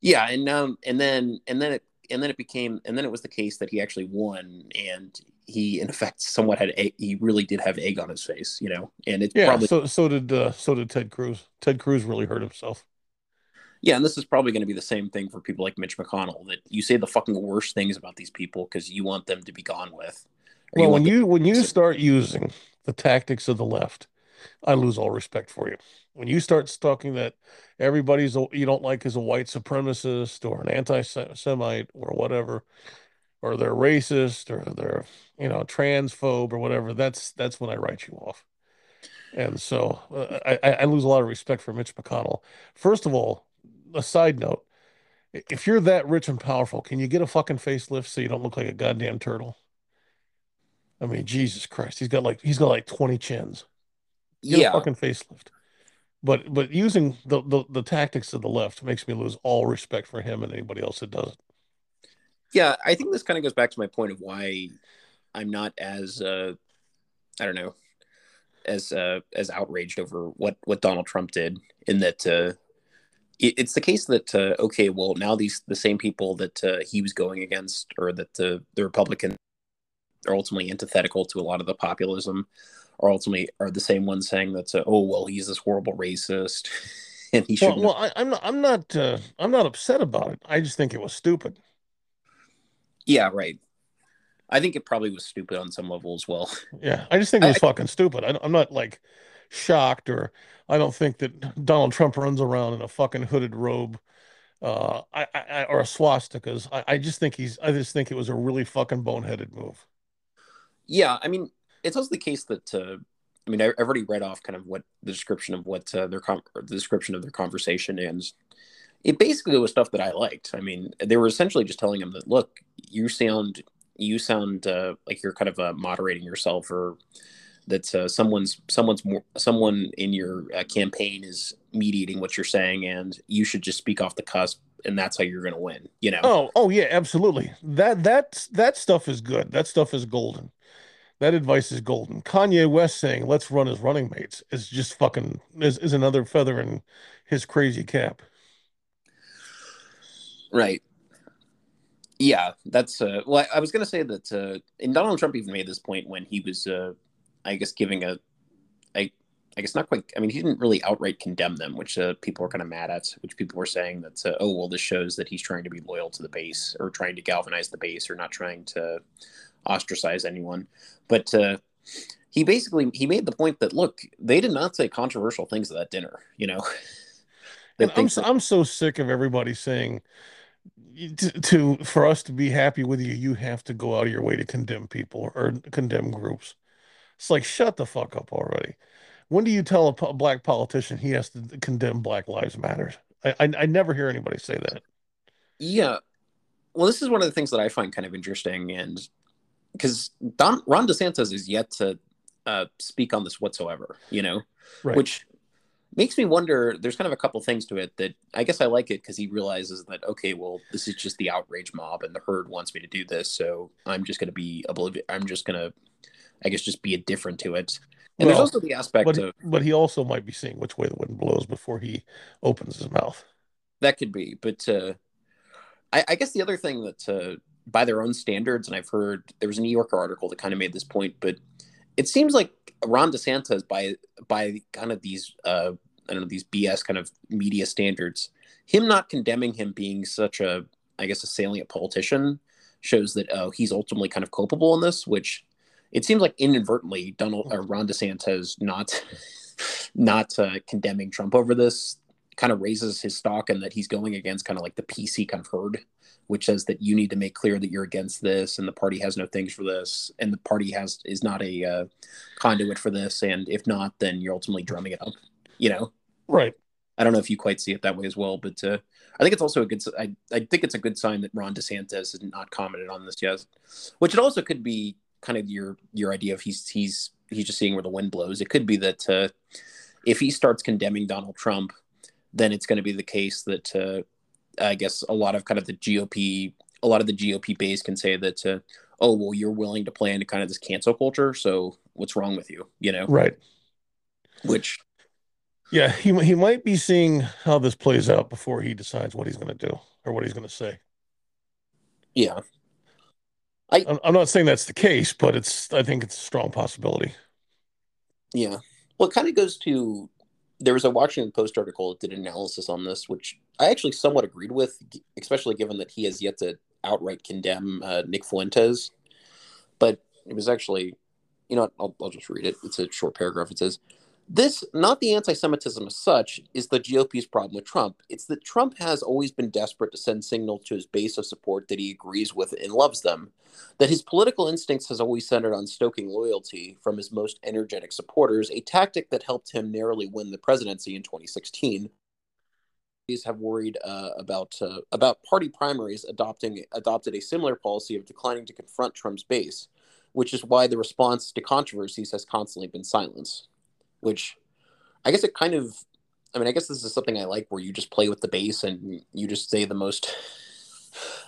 Yeah, and um, and then and then it and then it became and then it was the case that he actually won, and he in effect somewhat had egg, he really did have egg on his face, you know, and it's yeah. Probably, so so did uh, so did Ted Cruz. Ted Cruz really hurt himself. Yeah, and this is probably going to be the same thing for people like Mitch McConnell, that you say the fucking worst things about these people because you want them to be gone with. Well, you when you when you start using the tactics of the left, I lose all respect for you. When you start talking that everybody's you don't like is a white supremacist or an anti-Semite or whatever, or they're racist or they're, you know, transphobe or whatever, that's that's when I write you off. And so uh, I, I lose a lot of respect for Mitch McConnell. First of all, a side note, if you're that rich and powerful, can you get a fucking facelift so you don't look like a goddamn turtle? I mean, Jesus Christ, he's got like he's got like twenty chins. Get yeah, a fucking facelift. But but using the, the the tactics of the left makes me lose all respect for him and anybody else that doesn't. Yeah, I think this kind of goes back to my point of why I'm not as uh, I don't know as uh, as outraged over what what Donald Trump did, in that. Uh, It's the case that, uh, okay, well, now these the same people that uh, he was going against, or that the, the Republicans are ultimately antithetical to a lot of the populism, are ultimately are the same ones saying that, uh, oh, well, he's this horrible racist. and he should. Well, well I, I'm not. I'm not. Uh, I'm not upset about it. I just think it was stupid. Yeah, right. I think it probably was stupid on some level as well. Yeah, I just think it was I, fucking stupid. I, I'm not like shocked, or I don't think that Donald Trump runs around in a fucking hooded robe, uh, I, I, or swastikas. I, I just think he's. I just think it was a really fucking boneheaded move. Yeah, I mean, it's also the case that. Uh, I mean, I've already read off kind of what the description of what uh, their con- the description of their conversation, and it basically was stuff that I liked. I mean, they were essentially just telling him that, look, you sound you sound uh, like you're kind of uh, moderating yourself, or that uh, someone's someone's more, someone in your uh, campaign is mediating what you're saying, and you should just speak off the cusp, and that's how you're going to win. You know? Oh, oh yeah, absolutely. That that that stuff is good. That stuff is golden. That advice is golden. Kanye West saying, let's run as running mates is just fucking, is, is another feather in his crazy cap. Right. Yeah, that's, uh, well, I, I was going to say that, uh, and Donald Trump even made this point when he was, uh, I guess, giving a, I, I guess not quite, I mean, he didn't really outright condemn them, which uh, people are kind of mad at, which people were saying that, uh, oh, well, this shows that he's trying to be loyal to the base, or trying to galvanize the base, or not trying to ostracize anyone. But uh, he basically he made the point that, look, they did not say controversial things at that dinner, you know. And I'm, so, that, I'm so sick of everybody saying to, to for us to be happy with you, you have to go out of your way to condemn people or condemn groups. It's like, shut the fuck up already. When do you tell a black politician he has to condemn Black Lives Matter? I, I, I never hear anybody say that. Yeah. Well, this is one of the things that I find kind of interesting, and because Don, Ron DeSantis is yet to uh, speak on this whatsoever, you know, right. Which makes me wonder. There's kind of a couple things to it that I guess I like it because he realizes that, okay, well, this is just the outrage mob and the herd wants me to do this. So I'm just going to be oblivious. I'm just going to, I guess, just be indifferent to it. And well, there's also the aspect but, of. But he also might be seeing which way the wind blows before he opens his mouth. That could be. But uh, I, I guess the other thing that. Uh, by their own standards, and I've heard there was a New Yorker article that kind of made this point, but it seems like Ron DeSantis, by by kind of these, uh, I don't know, these B S kind of media standards, him not condemning him being such a, I guess, a salient politician shows that uh, he's ultimately kind of culpable in this, which it seems like inadvertently Donald or Ron DeSantis not, not uh, condemning Trump over this kind of raises his stock, and that he's going against kind of like the P C kind of herd, which says that you need to make clear that you're against this, and the party has no things for this, and the party has is not a uh, conduit for this, and if not, then you're ultimately drumming it up, you know? Right. I don't know if you quite see it that way as well, but uh, I think it's also a good. I I think it's a good sign that Ron DeSantis has not commented on this yet, which it also could be kind of your your idea of he's he's he's just seeing where the wind blows. It could be that uh, if he starts condemning Donald Trump, then it's going to be the case that uh, I guess a lot of kind of the G O P, a lot of the G O P base can say that, uh, oh, well, you're willing to play into kind of this cancel culture, so what's wrong with you, you know? Right. Which. Yeah, he he might be seeing how this plays out before he decides what he's going to do or what he's going to say. Yeah. I, I'm I'm not saying that's the case, but it's I think it's a strong possibility. Yeah. Well, it kind of goes to. There was a Washington Post article that did an analysis on this, which I actually somewhat agreed with, especially given that he has yet to outright condemn uh, Nick Fuentes. But it was actually, you know, I'll, I'll just read it. It's a short paragraph. It says, this, not the anti-Semitism as such, is the G O P's problem with Trump. It's that Trump has always been desperate to send signals to his base of support that he agrees with and loves them, that his political instincts has always centered on stoking loyalty from his most energetic supporters, a tactic that helped him narrowly win the presidency in twenty sixteen. These have worried uh, about uh, about party primaries adopting adopted a similar policy of declining to confront Trump's base, which is why the response to controversies has constantly been silence. Which I guess it kind of, I mean, I guess this is something I like where you just play with the base and you just say the most,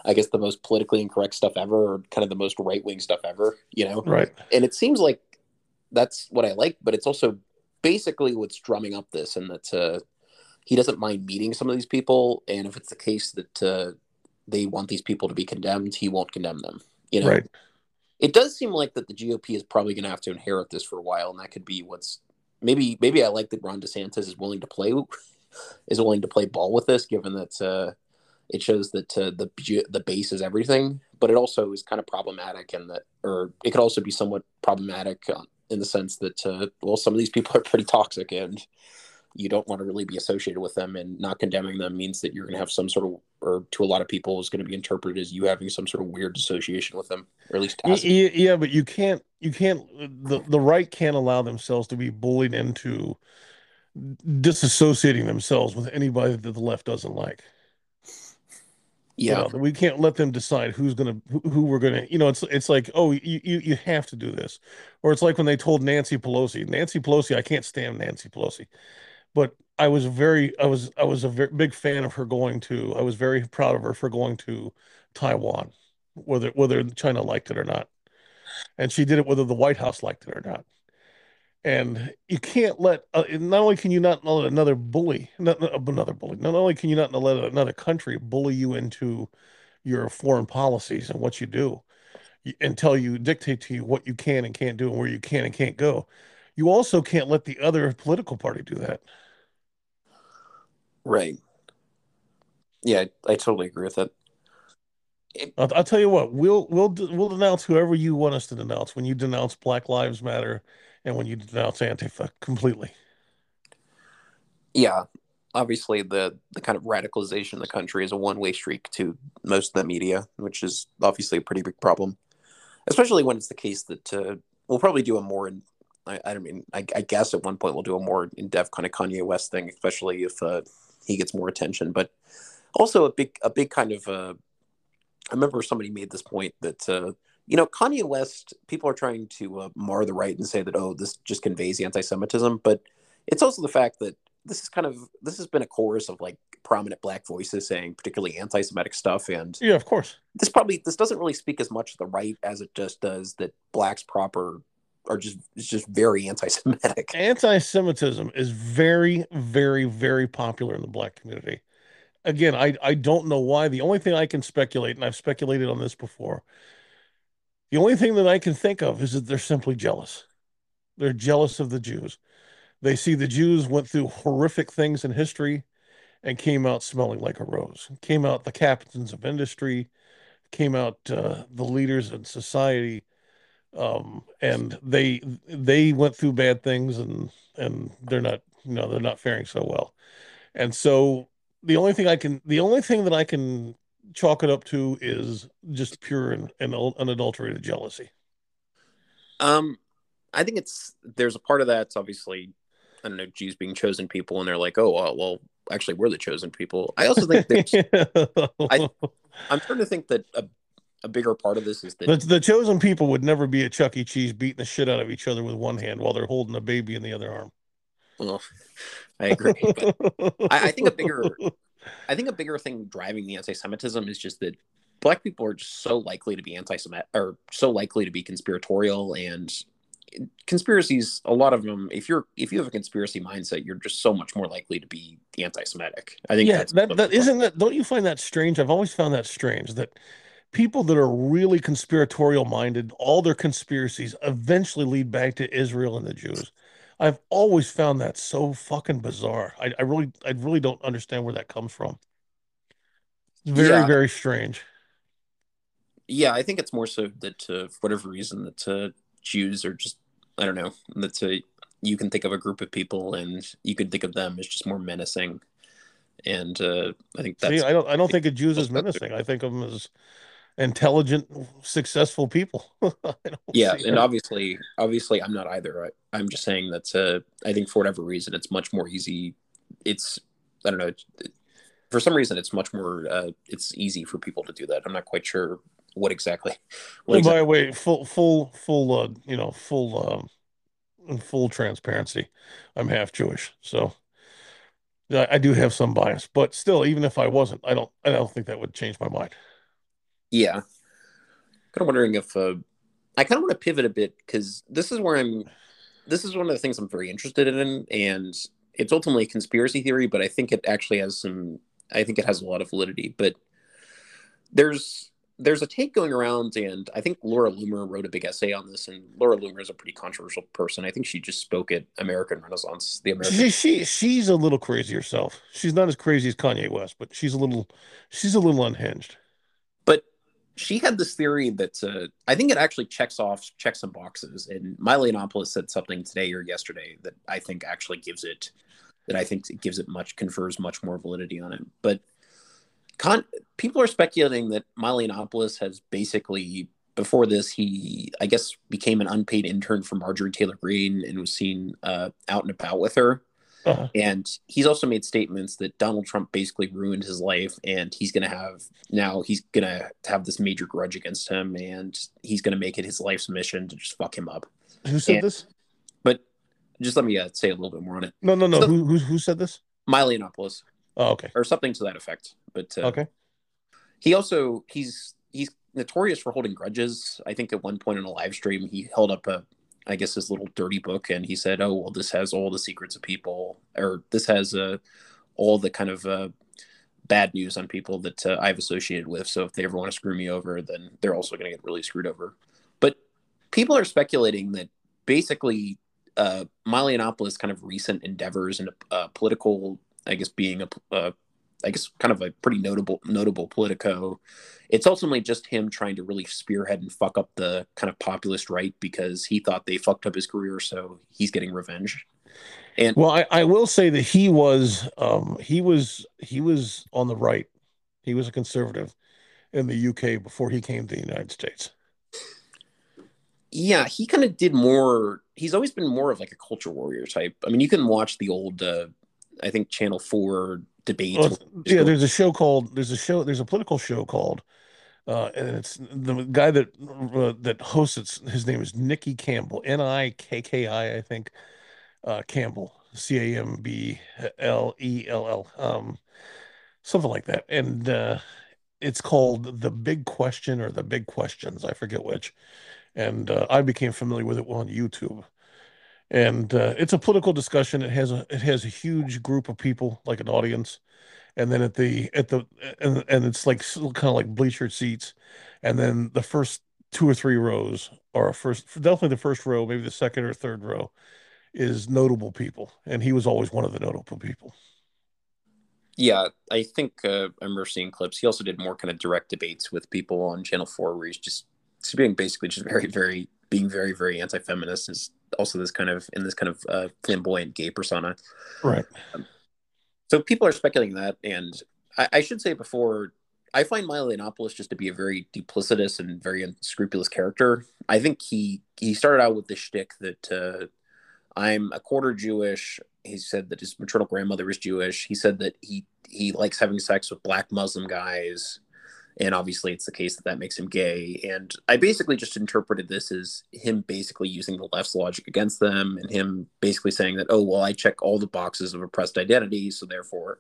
I guess, the most politically incorrect stuff ever, or kind of the most right-wing stuff ever, you know? Right. And it seems like that's what I like, but it's also basically what's drumming up this, and that uh, he doesn't mind meeting some of these people. And if it's the case that uh, they want these people to be condemned, he won't condemn them, you know? Right. It does seem like that the G O P is probably going to have to inherit this for a while, and that could be what's, Maybe maybe I like that Ron DeSantis is willing to play is willing to play ball with this, given that uh, it shows that uh, the the base is everything. But it also is kind of problematic, and that, or it could also be somewhat problematic in the sense that, uh, well, some of these people are pretty toxic, and you don't want to really be associated with them, and not condemning them means that you're going to have some sort of, or to a lot of people is going to be interpreted as you having some sort of weird association with them, or at least tacit. Yeah, but you can't, you can't, the, the right can't allow themselves to be bullied into disassociating themselves with anybody that the left doesn't like. Yeah. You know, we can't let them decide who's going to, who we're going to, you know, it's, it's like, oh, you, you, you have to do this. Or it's like when they told Nancy Pelosi, Nancy Pelosi, I can't stand Nancy Pelosi. But I was very, I was, I was a very big fan of her going to, I was very proud of her for going to Taiwan, whether, whether China liked it or not. And she did it whether the White House liked it or not. And you can't let, uh, not only can you not let another bully, not, not another bully, not only can you not let another country bully you into your foreign policies and what you do, until you dictate to you what you can and can't do and where you can and can't go. You also can't let the other political party do that. Right. Yeah, I, I totally agree with that. It, I'll, I'll tell you what, we'll we'll we'll denounce whoever you want us to denounce when you denounce Black Lives Matter and when you denounce Antifa completely. Yeah. Obviously, the, the kind of radicalization of the country is a one-way streak to most of the media, which is obviously a pretty big problem, especially when it's the case that uh, we'll probably do a more... in, I, I mean, I, I guess at one point we'll do a more in-depth kind of Kanye West thing, especially if uh, he gets more attention. But also a big, a big kind of, uh, I remember somebody made this point that, uh, you know, Kanye West, people are trying to uh, mar the right and say that, oh, this just conveys anti-Semitism. But it's also the fact that this is kind of, this has been a chorus of like prominent Black voices saying particularly anti-Semitic stuff. And yeah, of course, this probably, this doesn't really speak as much to the right as it just does that Blacks proper are just, it's just very anti-Semitic. Anti-Semitism is very, very, very popular in the Black community. Again, I, I don't know why. The only thing I can speculate, and I've speculated on this before, the only thing that I can think of is that they're simply jealous. They're jealous of the Jews. They see the Jews went through horrific things in history and came out smelling like a rose. Came out the captains of industry, came out uh, the leaders in society, um and they they went through bad things, and and they're not, you know, they're not faring so well. And so the only thing I can the only thing that I can chalk it up to is just pure and, and unadulterated jealousy. um I think it's there's a part of that, it's obviously, I don't know, Jews being chosen people, and they're like, oh well, well actually we're the chosen people. I also think there's I, I'm starting to think that a A bigger part of this is that the, the chosen people would never be a Chuck E. Cheese beating the shit out of each other with one hand while they're holding a baby in the other arm. Well, I agree. But I, I think a bigger, I think a bigger thing driving the anti-Semitism is just that Black people are just so likely to be anti-Semitic, or so likely to be conspiratorial, and conspiracies. A lot of them, if you're if you have a conspiracy mindset, you're just so much more likely to be anti-Semitic. I think. Yeah, that's that, that isn't that. Don't you find that strange? I've always found that strange that. People that are really conspiratorial minded, all their conspiracies eventually lead back to Israel and the Jews. I've always found that so fucking bizarre. I, I really, I really don't understand where that comes from. Very, yeah. very strange. Yeah, I think it's more so that uh, for whatever reason that uh, Jews are just, I don't know, that uh, you can think of a group of people and you can think of them as just more menacing. And uh, I think that's. See, I don't, I don't think of Jews as menacing. I think of them as. Intelligent, successful people. Yeah, and that. obviously, obviously, I'm not either. I, I'm just saying that uh, I think for whatever reason, it's much more easy. It's I don't know. It, it, for some reason, it's much more. Uh, it's easy for people to do that. I'm not quite sure what exactly. What exactly. By the way, full, full, full. Uh, you know, full, um, full transparency. I'm half Jewish, so I, I do have some bias. But still, even if I wasn't, I don't. I don't think that would change my mind. Yeah, kind of wondering if uh, I kind of want to pivot a bit, because this is where I'm. This is one of the things I'm very interested in, and it's ultimately conspiracy theory, but I think it actually has some. I think it has a lot of validity. But there's there's a take going around, and I think Laura Loomer wrote a big essay on this, and Laura Loomer is a pretty controversial person. I think she just spoke at American Renaissance. The American she, she she's a little crazy herself. She's not as crazy as Kanye West, but she's a little she's a little unhinged. But she had this theory that uh, I think it actually checks off checks some boxes. And Milo Yiannopoulos said something today or yesterday that I think actually gives it that I think it gives it much confers much more validity on it. But Con- people are speculating that Milo Yiannopoulos has basically, before this, he, I guess, became an unpaid intern for Marjorie Taylor Greene and was seen uh, out and about with her. Uh-huh. And he's also made statements that Donald Trump basically ruined his life, and he's going to have, now he's going to have this major grudge against him, and he's going to make it his life's mission to just fuck him up. Who said and, this? But just let me uh, say a little bit more on it. No, no, no. So, who, who who said this? Milo Yiannopoulos. Oh, okay. Or something to that effect. But uh, okay. He also he's he's notorious for holding grudges. I think at one point in a live stream, he held up a, I guess, his little dirty book, and he said, "Oh, well, this has all the secrets of people, or this has uh, all the kind of uh, bad news on people that uh, I've associated with. So if they ever want to screw me over, then they're also going to get really screwed over." But people are speculating that basically uh, Milo Yiannopoulos' kind of recent endeavors and uh, political. I guess being a, uh, I guess kind of a pretty notable, notable politico. It's ultimately just him trying to really spearhead and fuck up the kind of populist right because he thought they fucked up his career, so he's getting revenge. And well, I, I will say that he was, um, he was, he was on the right. He was a conservative in the U K before he came to the United States. Yeah, he kind of did more. He's always been more of like a culture warrior type. I mean, you can watch the old. Uh, I think Channel four debates. Well, yeah, there's a show called there's a show there's a political show called, uh, and it's the guy that uh, that hosts it. His name is Nicky Campbell, N I K K I, I think, uh, Campbell, C A M B L E L L, um, something like that. And uh, it's called The Big Question or The Big Questions, I forget which. And uh, I became familiar with it on YouTube. And uh, it's a political discussion. It has a it has a huge group of people, like an audience, and then at the at the and, and it's like kind of like bleacher seats, and then the first two or three rows are a first definitely the first row, maybe the second or third row, is notable people, and he was always one of the notable people. Yeah, I think uh, I remember seeing clips. He also did more kind of direct debates with people on Channel four, where he's just he's being basically just very very being very very anti-feminist. Is, also this kind of in this kind of uh, flamboyant gay persona, right? Um, so people are speculating that, and I, I should say before, I find Milo Yiannopoulos just to be a very duplicitous and very unscrupulous character. I think he he started out with the shtick that uh, I'm a quarter Jewish. He said that his maternal grandmother is Jewish. He said that he he likes having sex with black Muslim guys. And obviously, it's the case that that makes him gay. And I basically just interpreted this as him basically using the left's logic against them and him basically saying that, oh, well, I check all the boxes of oppressed identity, so therefore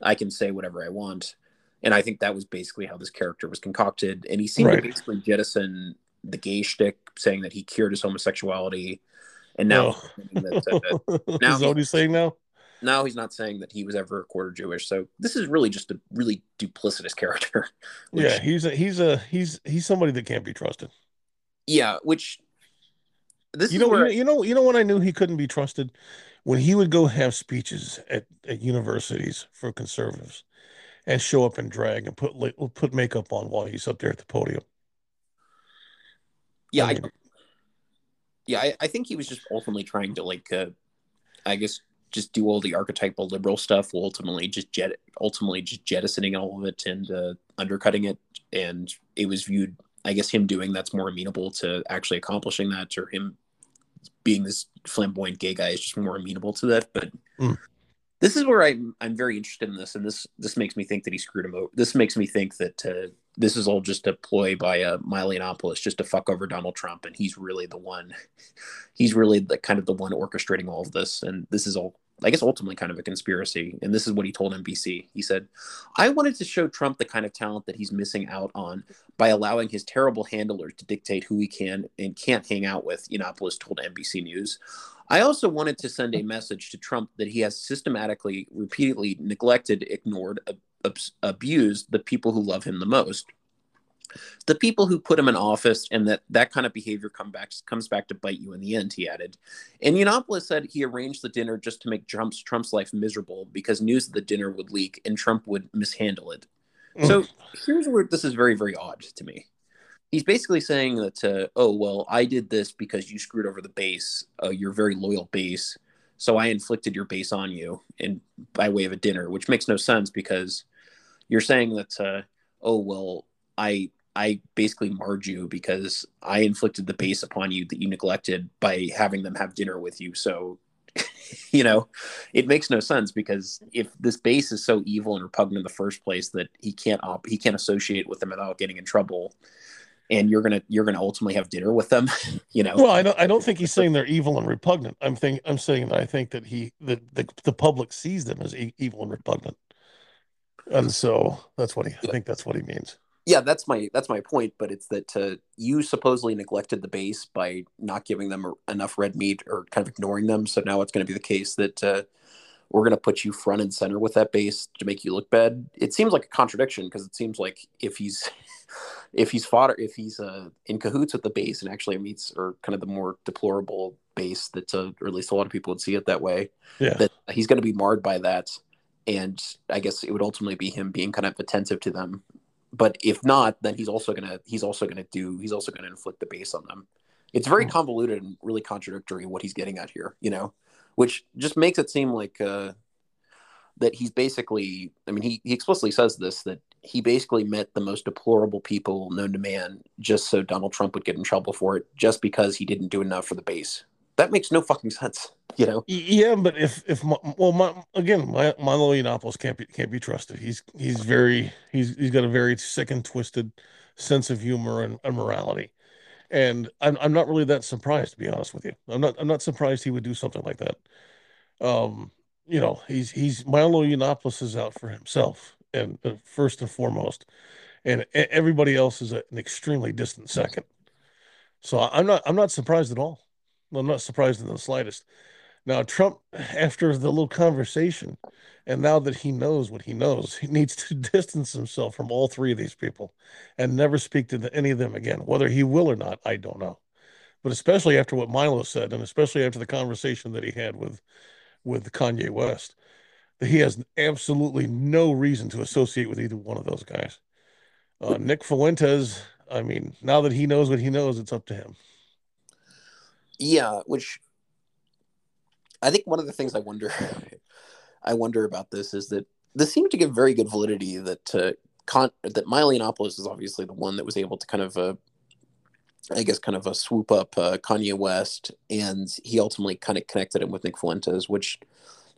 I can say whatever I want. And I think that was basically how this character was concocted. And he seemed right. to basically jettison the gay shtick, saying that he cured his homosexuality. And now, oh. that, uh, now is that what he's saying now? Now he's not saying that he was ever a quarter Jewish, so this is really just a really duplicitous character. Which, yeah, he's a, he's a he's he's somebody that can't be trusted. Yeah, which this you is know where... you know you know when I knew he couldn't be trusted, when he would go have speeches at, at universities for conservatives, and show up in drag and put put makeup on while he's up there at the podium. Yeah, I mean, I, yeah, I, I think he was just ultimately trying to like, uh, I guess. just do all the archetypal liberal stuff, will ultimately just jet, ultimately just jettisoning all of it and uh, undercutting it. And it was viewed, I guess, him doing that's more amenable to actually accomplishing that, or him being this flamboyant gay guy is just more amenable to that. But mm. this is where I'm I'm very interested in this, and this this makes me think that he screwed him over. This makes me think that uh, this is all just a ploy by uh, Milo Yiannopoulos just to fuck over Donald Trump, and he's really the one. He's really the kind of the one orchestrating all of this, and this is all, I guess, ultimately kind of a conspiracy. And this is what he told N B C. He said, "I wanted to show Trump the kind of talent that he's missing out on by allowing his terrible handlers to dictate who he can and can't hang out with," Yiannopoulos told N B C News. "I also wanted to send a message to Trump that he has systematically, repeatedly neglected, ignored, ab- abused the people who love him the most. the people who put him in office, and that that kind of behavior come back, comes back to bite you in the end, he added. And Yiannopoulos said he arranged the dinner just to make Trump's, Trump's life miserable because news of the dinner would leak and Trump would mishandle it. Mm. So here's where this is very, very odd to me. He's basically saying that, uh, oh, well, I did this because you screwed over the base, uh, your very loyal base, so I inflicted your base on you and by way of a dinner, which makes no sense because you're saying that, uh, oh, well, I... I basically marred you because I inflicted the base upon you that you neglected by having them have dinner with you. So, you know, it makes no sense because if this base is so evil and repugnant in the first place that he can't op- he can't associate with them without getting in trouble, and you're gonna you're gonna ultimately have dinner with them, you know. Well, I don't I don't think he's saying they're evil and repugnant. I'm think I'm saying that I think that he that the, the public sees them as e- evil and repugnant, and so that's what he I think that's what he means. Yeah, that's my that's my point. But it's that uh, you supposedly neglected the base by not giving them enough red meat or kind of ignoring them. So now it's going to be the case that uh, we're going to put you front and center with that base to make you look bad. It seems like a contradiction because it seems like if he's if he's fodder, if he's uh, in cahoots with the base and actually meets or kind of the more deplorable base that uh, or at least a lot of people would see it that way, yeah. that he's going to be marred by that. And I guess it would ultimately be him being kind of attentive to them. But if not, then he's also gonna he's also gonna do he's also gonna inflict the base on them. It's very convoluted and really contradictory what he's getting at here, you know, which just makes it seem like uh, that he's basically. I mean, he, he explicitly says this that he basically met the most deplorable people known to man just so Donald Trump would get in trouble for it, just because he didn't do enough for the base. That makes no fucking sense, you know. Yeah, but if if well, my, again, my, Milo Yiannopoulos can't be can't be trusted. He's he's very he's he's got a very sick and twisted sense of humor and, and morality, and I'm I'm not really that surprised, to be honest with you. I'm not I'm not surprised he would do something like that. Um, you know, he's he's Milo Yiannopoulos is out for himself, and uh, first and foremost, and everybody else is a, an extremely distant second. So I'm not I'm not surprised at all. I'm not surprised in the slightest. Now, Trump, after the little conversation, and now that he knows what he knows, he needs to distance himself from all three of these people and never speak to the, any of them again. Whether he will or not, I don't know. But especially after what Milo said, and especially after the conversation that he had with, with Kanye West, that he has absolutely no reason to associate with either one of those guys. Uh, Nick Fuentes, I mean, now that he knows what he knows, it's up to him. Yeah, which I think one of the things I wonder, I wonder about this is that this seemed to give very good validity that uh, con- that Milo Yiannopoulos is obviously the one that was able to kind of, uh, I guess, kind of a swoop up uh, Kanye West, and he ultimately kind of connected him with Nick Fuentes, which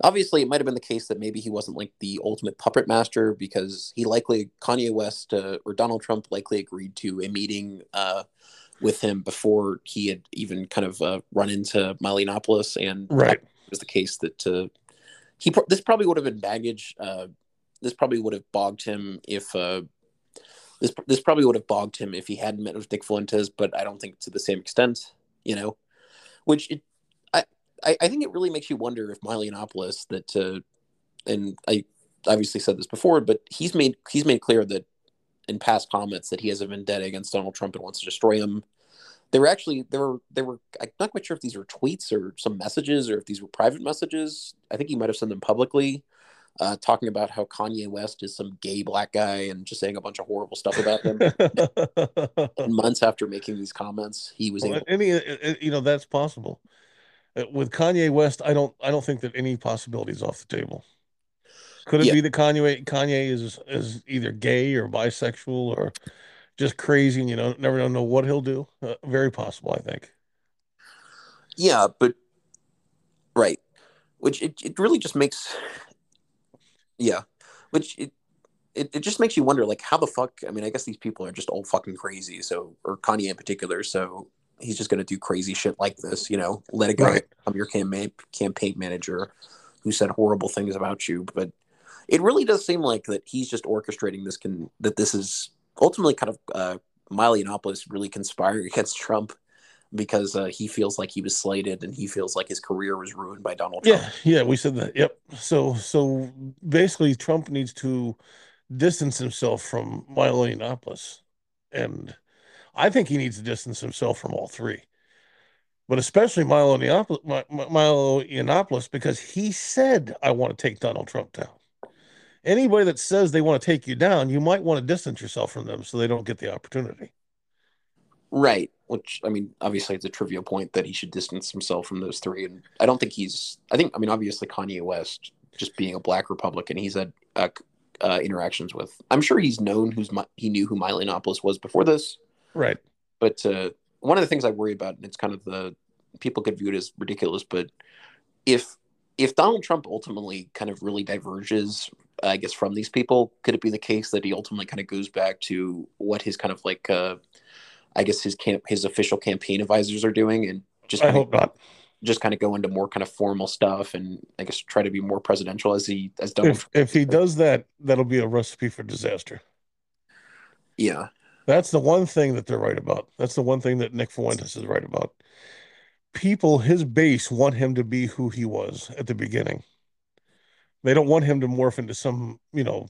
obviously it might have been the case that maybe he wasn't like the ultimate puppet master because he likely Kanye West uh, or Donald Trump likely agreed to a meeting. Uh, with him before he had even kind of uh, run into Milo Yiannopoulos. And right. That was the case that uh, he, pro- this probably would have been baggage. Uh, this probably would have bogged him if uh, this, this probably would have bogged him if he hadn't met with Nick Fuentes, but I don't think to the same extent, you know, which it, I, I, I think it really makes you wonder if Milo Yiannopoulos that, uh, and I obviously said this before, but he's made, he's made clear that, in past comments that he has a vendetta against Donald Trump and wants to destroy him. They were actually, there were, they were, I'm not quite sure if these were tweets or some messages or if these were private messages. I think he might have sent them publicly, uh, talking about how Kanye West is some gay black guy and just saying a bunch of horrible stuff about him. And months after making these comments, he was well, able any, you know, that's possible. With Kanye West, I don't, I don't think that any possibility is off the table. Could it yeah. be that Kanye Kanye is is either gay or bisexual or just crazy and you know never don't know what he'll do? Uh, very possible, I think. Yeah, but right, which it, it really just makes yeah, which it, it it just makes you wonder like how the fuck. I mean, I guess these people are just all fucking crazy. So or Kanye in particular. So he's just gonna do crazy shit like this. You know, let a guy right. become your campaign campaign manager who said horrible things about you, but. It really does seem like that he's just orchestrating this, can, that this is ultimately kind of uh, Milo Yiannopoulos really conspiring against Trump because uh, he feels like he was slighted and he feels like his career was ruined by Donald Trump. Yeah, yeah, we said that. Yep. So so basically Trump needs to distance himself from Milo Yiannopoulos And I think he needs to distance himself from all three, but especially Milo Yiannopoulos, because he said, I want to take Donald Trump down. Anybody that says they want to take you down, you might want to distance yourself from them so they don't get the opportunity. Right. Which, I mean, obviously it's a trivial point that he should distance himself from those three. And I don't think he's, I think, I mean, obviously Kanye West, just being a black Republican, he's had uh, uh, interactions with, I'm sure he's known who's, he knew who Milo Yiannopoulos was before this. Right. But uh, one of the things I worry about, and it's kind of the, people could view it as ridiculous, but if, if Donald Trump ultimately kind of really diverges, I guess, from these people, could it be the case that he ultimately kind of goes back to what his kind of like, uh, I guess his camp, his official campaign advisors are doing, and just I kind hope of, not. Just kind of go into more kind of formal stuff, and I guess try to be more presidential as he as Donald if, Trump. If he does that, that'll be a recipe for disaster. Yeah, that's the one thing that they're right about. That's the one thing that Nick Fuentes is right about. People, his base, want him to be who he was at the beginning. They don't want him to morph into some, you know,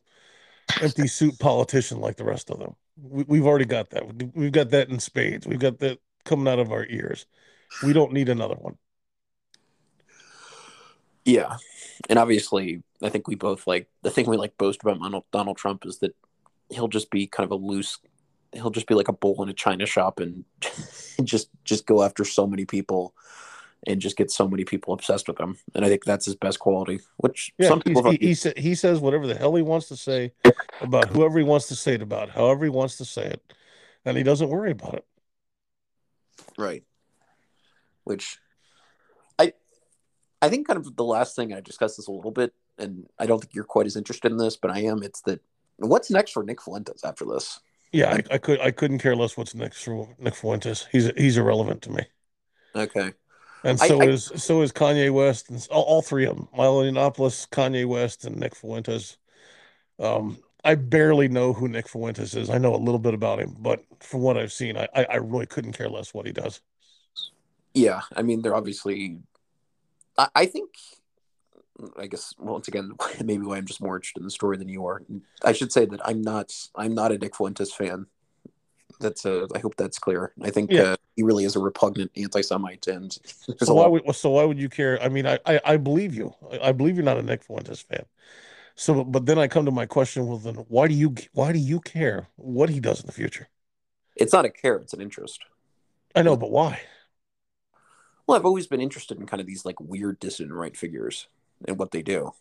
empty suit politician like the rest of them. We, we've already got that. We've got that in spades. We've got that coming out of our ears. We don't need another one. Yeah. And obviously, I think we both like, the thing we like boast about Donald Trump is that he'll just be kind of a loose, he'll just be like a bull in a china shop and just just go after so many people and just get so many people obsessed with him. And I think that's his best quality, which yeah, some people... He, he, sa- he says whatever the hell he wants to say about whoever he wants to say it about, however he wants to say it, and he doesn't worry about it. Right. Which I I think kind of the last thing, and I discussed this a little bit, and I don't think you're quite as interested in this, but I am, it's that what's next for Nick Fuentes after this? Yeah, I, I, could, I couldn't care less what's next for Nick Fuentes. He's, he's irrelevant to me. Okay. And so I, I, is so is Kanye West, and all, all three of them, Milo Yiannopoulos, Kanye West, and Nick Fuentes. Um, I barely know who Nick Fuentes is. I know a little bit about him, but from what I've seen, I, I really couldn't care less what he does. Yeah, I mean, they're obviously I, – I think – I guess, once again, maybe why I'm just more interested in the story than you are. I should say that I'm not I'm not a Nick Fuentes fan. That's a, I hope that's clear. I think yeah. uh, he really is a repugnant anti-Semite. And so why, would, so why would you care? I mean, I, I, I believe you. I, I believe you're not a Nick Fuentes fan. So, but then I come to my question, well, then why do you why do you care what he does in the future? It's not a care. It's an interest. I know, but why? Well, I've always been interested in kind of these like weird dissident right figures and what they do.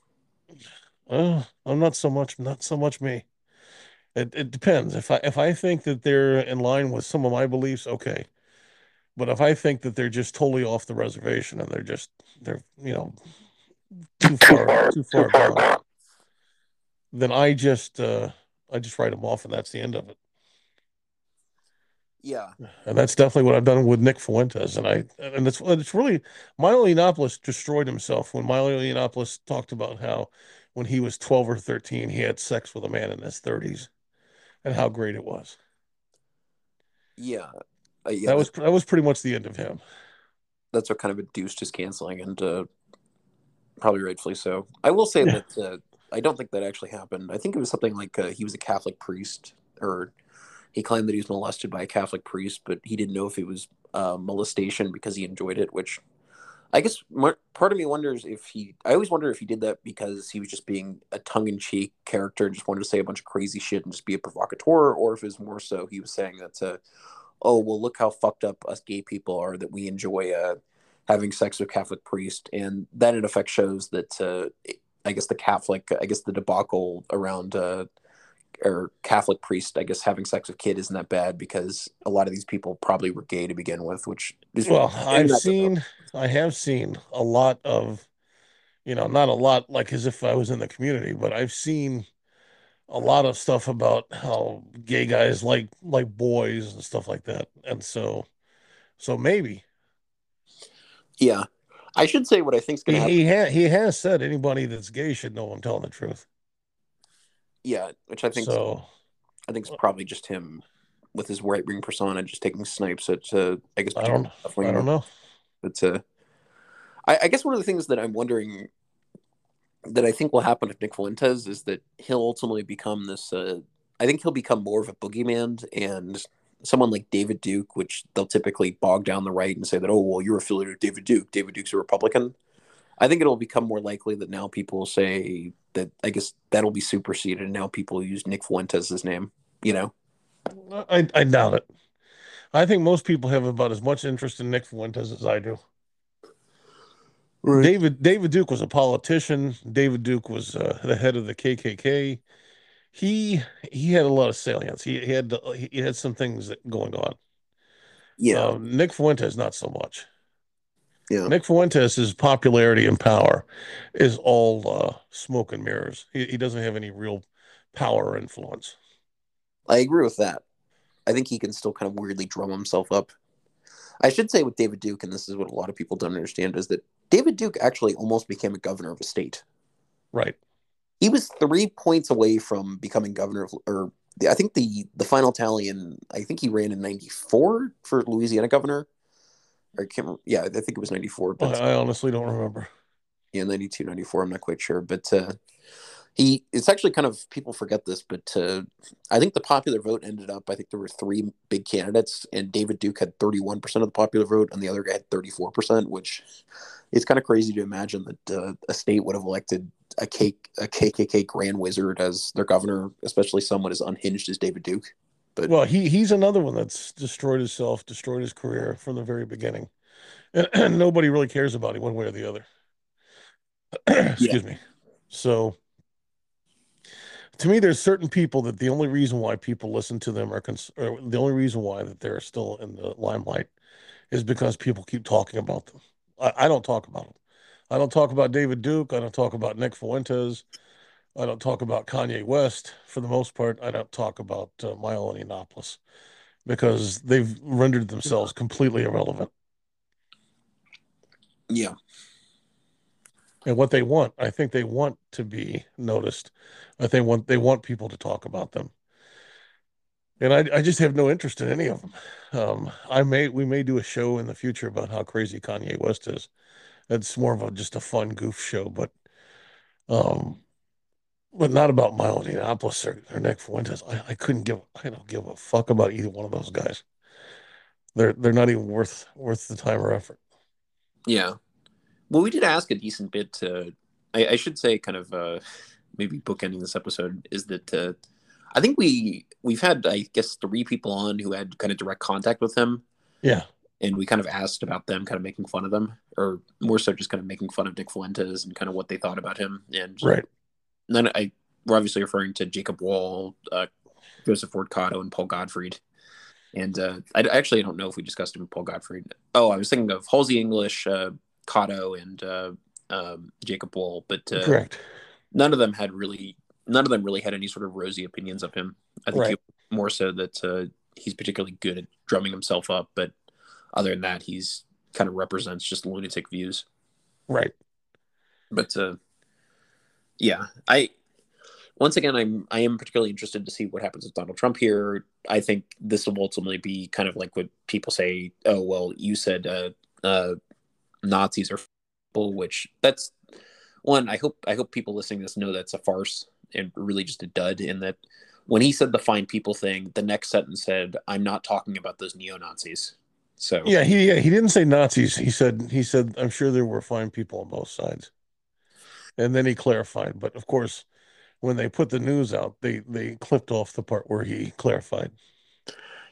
Uh, I'm not so much, not so much me. It it depends. If I if I think that they're in line with some of my beliefs, okay. But if I think that they're just totally off the reservation and they're just they're you know too far too far gone, then I just uh, I just write them off, and that's the end of it. Yeah, and that's definitely what I've done with Nick Fuentes, and I and it's it's really Milo Yiannopoulos destroyed himself when Milo Yiannopoulos talked about how when he was twelve or thirteen he had sex with a man in his thirties. And how great it was! Yeah, uh, yeah, that was that was pretty much the end of him. That's what kind of induced his canceling, and uh, probably rightfully so. I will say yeah. that uh, I don't think that actually happened. I think it was something like uh, he was a Catholic priest, or he claimed that he was molested by a Catholic priest, but he didn't know if it was uh, molestation because he enjoyed it. Which I guess part of me wonders if he. I always wonder if he did that because he was just being a tongue-in-cheek character and just wanted to say a bunch of crazy shit and just be a provocateur, or if it was more so he was saying that, uh, oh, well, look how fucked up us gay people are that we enjoy uh, having sex with Catholic priests, and that in effect shows that uh, I guess the Catholic, I guess the debacle around uh, or Catholic priest, I guess having sex with kid isn't that bad because a lot of these people probably were gay to begin with, which is well, I've seen. Enough. I have seen a lot of, you know, not a lot like as if I was in the community, but I've seen a lot of stuff about how gay guys like like boys and stuff like that. And so, so maybe. Yeah. I should say what I think's going to happen. He, ha- he has said anybody that's gay should know I'm telling the truth. Yeah, which I think so. I think it's probably just him with his right-wing persona just taking snipes at, uh, I guess. I don't, I don't know. But uh, I, I guess one of the things that I'm wondering that I think will happen if Nick Fuentes is that he'll ultimately become this, uh, I think he'll become more of a boogeyman, and someone like David Duke, which they'll typically bog down the right and say that, oh, well, you're affiliated with David Duke. David Duke's a Republican. I think it'll become more likely that now people will say that, I guess that'll be superseded, and now people use Nick Fuentes' name, you know? I, I doubt it. I think most people have about as much interest in Nick Fuentes as I do. Right. David David Duke was a politician. David Duke was uh, the head of the K K K. He he had a lot of salience. He, he had to, he had some things that going on. Yeah, uh, Nick Fuentes not so much. Yeah, Nick Fuentes' popularity and power is all uh, smoke and mirrors. He he doesn't have any real power or influence. I agree with that. I think he can still kind of weirdly drum himself up. I should say with David Duke, and this is what a lot of people don't understand, is that David Duke actually almost became a governor of a state. Right. He was three points away from becoming governor of, or I think the, the final tally in, I think he ran in ninety-four for Louisiana governor. Or I can't remember. Yeah, I think it was ninety-four. But I, I honestly don't remember. Yeah, ninety-two, ninety-four, I'm not quite sure. But uh, he, it's actually kind of, people forget this, but uh, I think the popular vote ended up, I think there were three big candidates, and David Duke had thirty-one percent of the popular vote, and the other guy had thirty-four percent, which it's kind of crazy to imagine that uh, a state would have elected a, K- a K K K grand wizard as their governor, especially someone as unhinged as David Duke. But well, he he's another one that's destroyed himself, destroyed his career from the very beginning. And, and nobody really cares about him one way or the other. Excuse yeah. me. So... to me, there's certain people that the only reason why people listen to them are, cons- or the only reason why that they're still in the limelight is because people keep talking about them. I, I don't talk about them. I don't talk about David Duke. I don't talk about Nick Fuentes. I don't talk about Kanye West. For the most part, I don't talk about uh, Milo Yiannopoulos because they've rendered themselves completely irrelevant. Yeah. And what they want, I think they want to be noticed. I think want, they want people to talk about them. And I, I just have no interest in any of them. Um, I may, we may do a show in the future about how crazy Kanye West is. That's more of a, just a fun goof show, but, um, but not about Milo Yiannopoulos or, or Nick Fuentes. I, I couldn't give, I don't give a fuck about either one of those guys. They're, they're not even worth, worth the time or effort. Yeah. Well, we did ask a decent bit to, uh, I, I should say kind of uh, maybe bookending this episode, is that uh, I think we, we've had, I guess, three people on who had kind of direct contact with him. Yeah. And we kind of asked about them, kind of making fun of them, or more so just kind of making fun of Nick Fuentes and kind of what they thought about him. And right. Then I, we're obviously referring to Jacob Wall, uh, Joseph Ford-Cotto, and Paul Gottfried. And uh, I actually don't know if we discussed him with Paul Gottfried. Oh, I was thinking of Halsey English, uh, Cotto and uh, um, Jacob Wall, but uh, correct. None of them had really, none of them really had any sort of rosy opinions of him. I think right. He, more so that uh, he's particularly good at drumming himself up, but other than that, he's kind of represents just lunatic views, right? But uh, yeah, I once again, I'm I am particularly interested to see what happens with Donald Trump here. I think this will ultimately be kind of like what people say. Oh well, you said. Uh, uh, Nazis are people, which that's one. I hope I hope people listening to this know that's a farce and really just a dud. And that when he said the fine people thing, the next sentence said, "I'm not talking about those neo Nazis." So yeah, he yeah, he didn't say Nazis. He said he said I'm sure there were fine people on both sides, and then he clarified. But of course, when they put the news out, they they clipped off the part where he clarified.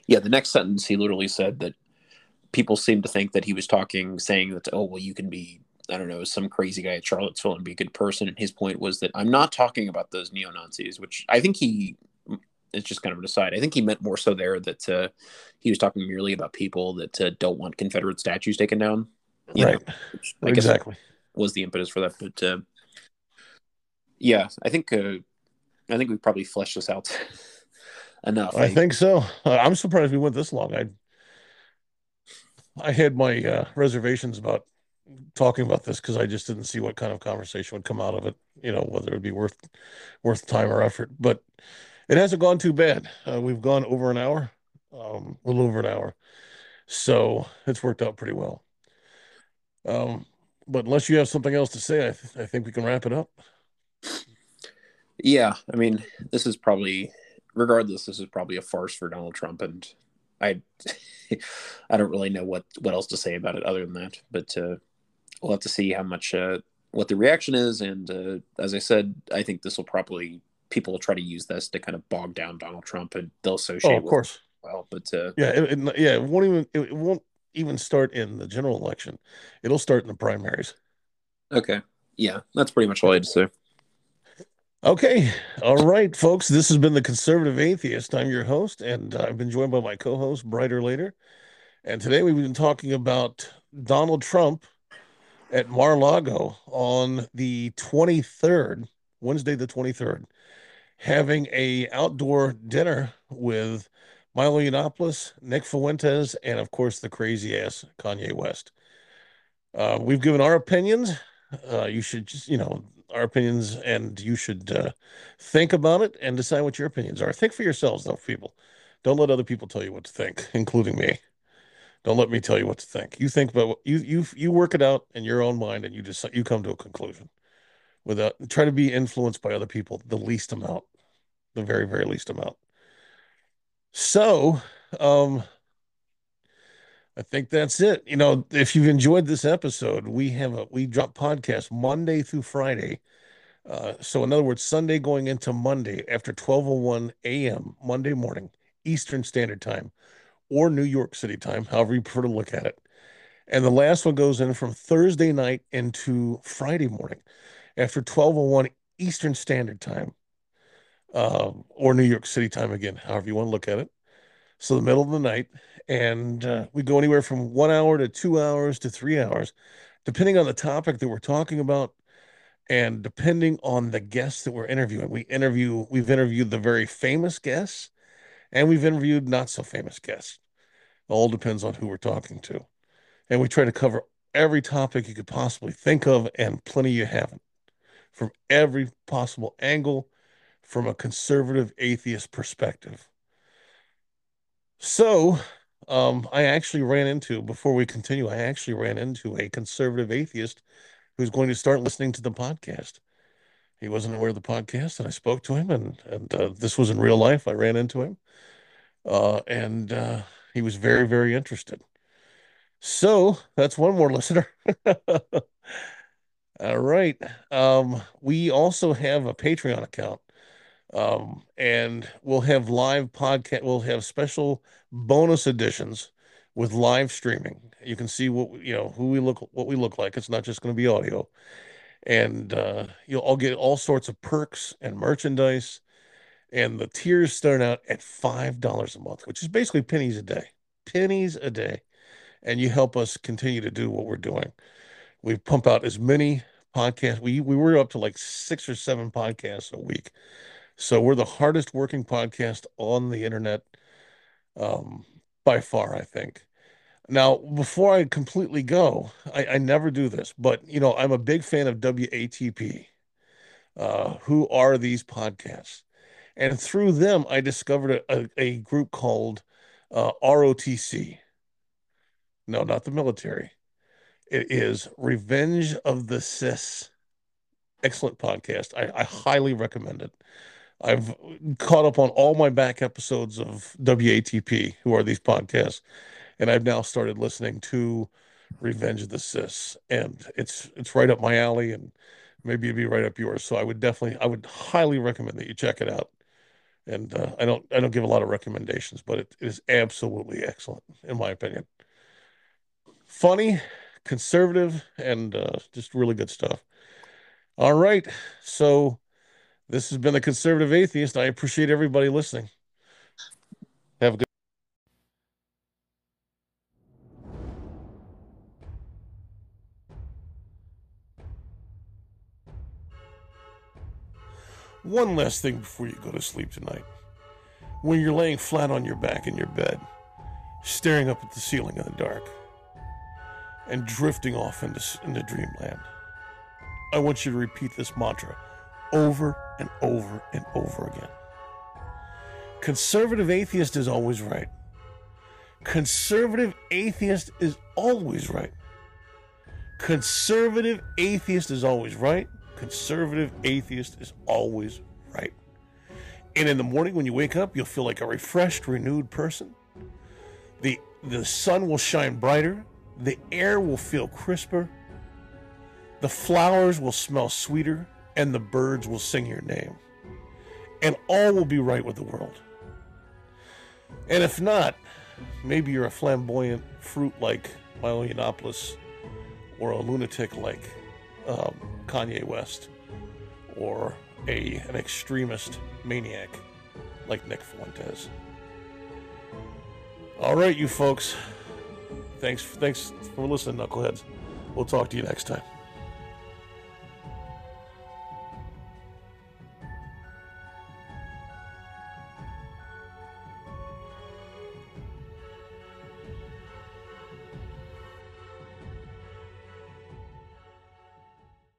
Yeah, the next sentence he literally said that. People seem to think that he was talking, saying that, oh, well, you can be, I don't know, some crazy guy at Charlottesville and be a good person. And his point was that I'm not talking about those neo-Nazis, which I think he, it's just kind of an aside. I think he meant more so there that uh, he was talking merely about people that uh, don't want Confederate statues taken down. Right. Know, I exactly. Guess was the impetus for that. But uh, yeah, I think, uh, I think we probably fleshed this out enough. I, I think so. I'm surprised we went this long. I, I had my uh, reservations about talking about this because I just didn't see what kind of conversation would come out of it, you know, whether it would be worth worth time or effort. But it hasn't gone too bad. Uh, we've gone over an hour, um, a little over an hour. So it's worked out pretty well. Um, but unless you have something else to say, I, th- I think we can wrap it up. Yeah. I mean, this is probably regardless, this is probably a farce for Donald Trump, and I I don't really know what, what else to say about it other than that. But uh, we'll have to see how much uh, what the reaction is. And uh, as I said, I think this will probably people will try to use this to kind of bog down Donald Trump, and they'll associate. Oh, of with course. Him as well, but uh, yeah, it, it, yeah, it won't even it won't even start in the general election. It'll start in the primaries. Okay. Yeah, that's pretty much all I had to say. Okay. All right, folks. This has been the Conservative Atheist. I'm your host, and I've been joined by my co-host, Brighter Later. And today we've been talking about Donald Trump at Mar-a-Lago on the twenty-third, Wednesday the twenty-third, having a outdoor dinner with Milo Yiannopoulos, Nick Fuentes, and, of course, the crazy-ass Kanye West. Uh, we've given our opinions. Uh, you should just, you know... our opinions, and you should uh, think about it and decide what your opinions are. Think for yourselves, though, people. Don't let other people tell you what to think, including me. Don't let me tell you what to think. You think about what you you you work it out in your own mind, and you just you come to a conclusion. Without try to be influenced by other people the least amount, the very very least amount. So, um, I think that's it. You know, if you've enjoyed this episode, we have a, we drop podcasts Monday through Friday. Uh, so in other words, Sunday going into Monday after twelve oh one a.m. Monday morning, Eastern Standard Time or New York City time, however you prefer to look at it. And the last one goes in from Thursday night into Friday morning after twelve oh one Eastern Standard Time uh, or New York City time again, however you want to look at it. So the middle of the night. And uh, we go anywhere from one hour to two hours to three hours, depending on the topic that we're talking about and depending on the guests that we're interviewing. We interview, we've interviewed the very famous guests, and we've interviewed not so famous guests. It all depends on who we're talking to. And we try to cover every topic you could possibly think of, and plenty you haven't, from every possible angle, from a conservative atheist perspective. So... Um, I actually ran into, before we continue, I actually ran into a conservative atheist who's going to start listening to the podcast. He wasn't aware of the podcast, and I spoke to him, and, and uh, this was in real life. I ran into him, uh, and uh, he was very, very interested. So that's one more listener. All right. Um, we also have a Patreon account. Um, and we'll have live podcast. We'll have special bonus editions with live streaming. You can see what, you know, who we look, what we look like. It's not just going to be audio, and, uh, you'll all get all sorts of perks and merchandise, and the tiers start out at five dollars a month, which is basically pennies a day, pennies a day. And you help us continue to do what we're doing. We pump out as many podcasts. We, we were up to like six or seven podcasts a week. So we're the hardest working podcast on the internet um, by far, I think. Now, before I completely go, I, I never do this, but, you know, I'm a big fan of W A T P, uh, who are these podcasts. And through them, I discovered a, a, a group called uh, R O T C. No, not the military. It is Revenge of the Sis. Excellent podcast. I, I highly recommend it. I've caught up on all my back episodes of W A T P, who are these podcasts, and I've now started listening to Revenge of the Sis, and it's it's right up my alley, and maybe it'd be right up yours. So I would definitely, I would highly recommend that you check it out. And uh, I don't, I don't give a lot of recommendations, but it, it is absolutely excellent in my opinion. Funny, conservative, and uh, just really good stuff. All right, so. This has been the Conservative Atheist. I appreciate everybody listening. Have a good One last thing before you go to sleep tonight. When you're laying flat on your back in your bed, staring up at the ceiling in the dark, and drifting off into, into dreamland, I want you to repeat this mantra over and over and over again. Conservative atheist is always right. Conservative atheist is always right. Conservative atheist is always right. Conservative atheist is always right. And in the morning when you wake up, you'll feel like a refreshed, renewed person. The, the sun will shine brighter. The air will feel crisper. The flowers will smell sweeter. And the birds will sing your name. And all will be right with the world. And if not, maybe you're a flamboyant fruit like Milo Yiannopoulos, or a lunatic like um, Kanye West, or a, an extremist maniac like Nick Fuentes. All right, you folks. Thanks, thanks for listening, knuckleheads. We'll talk to you next time.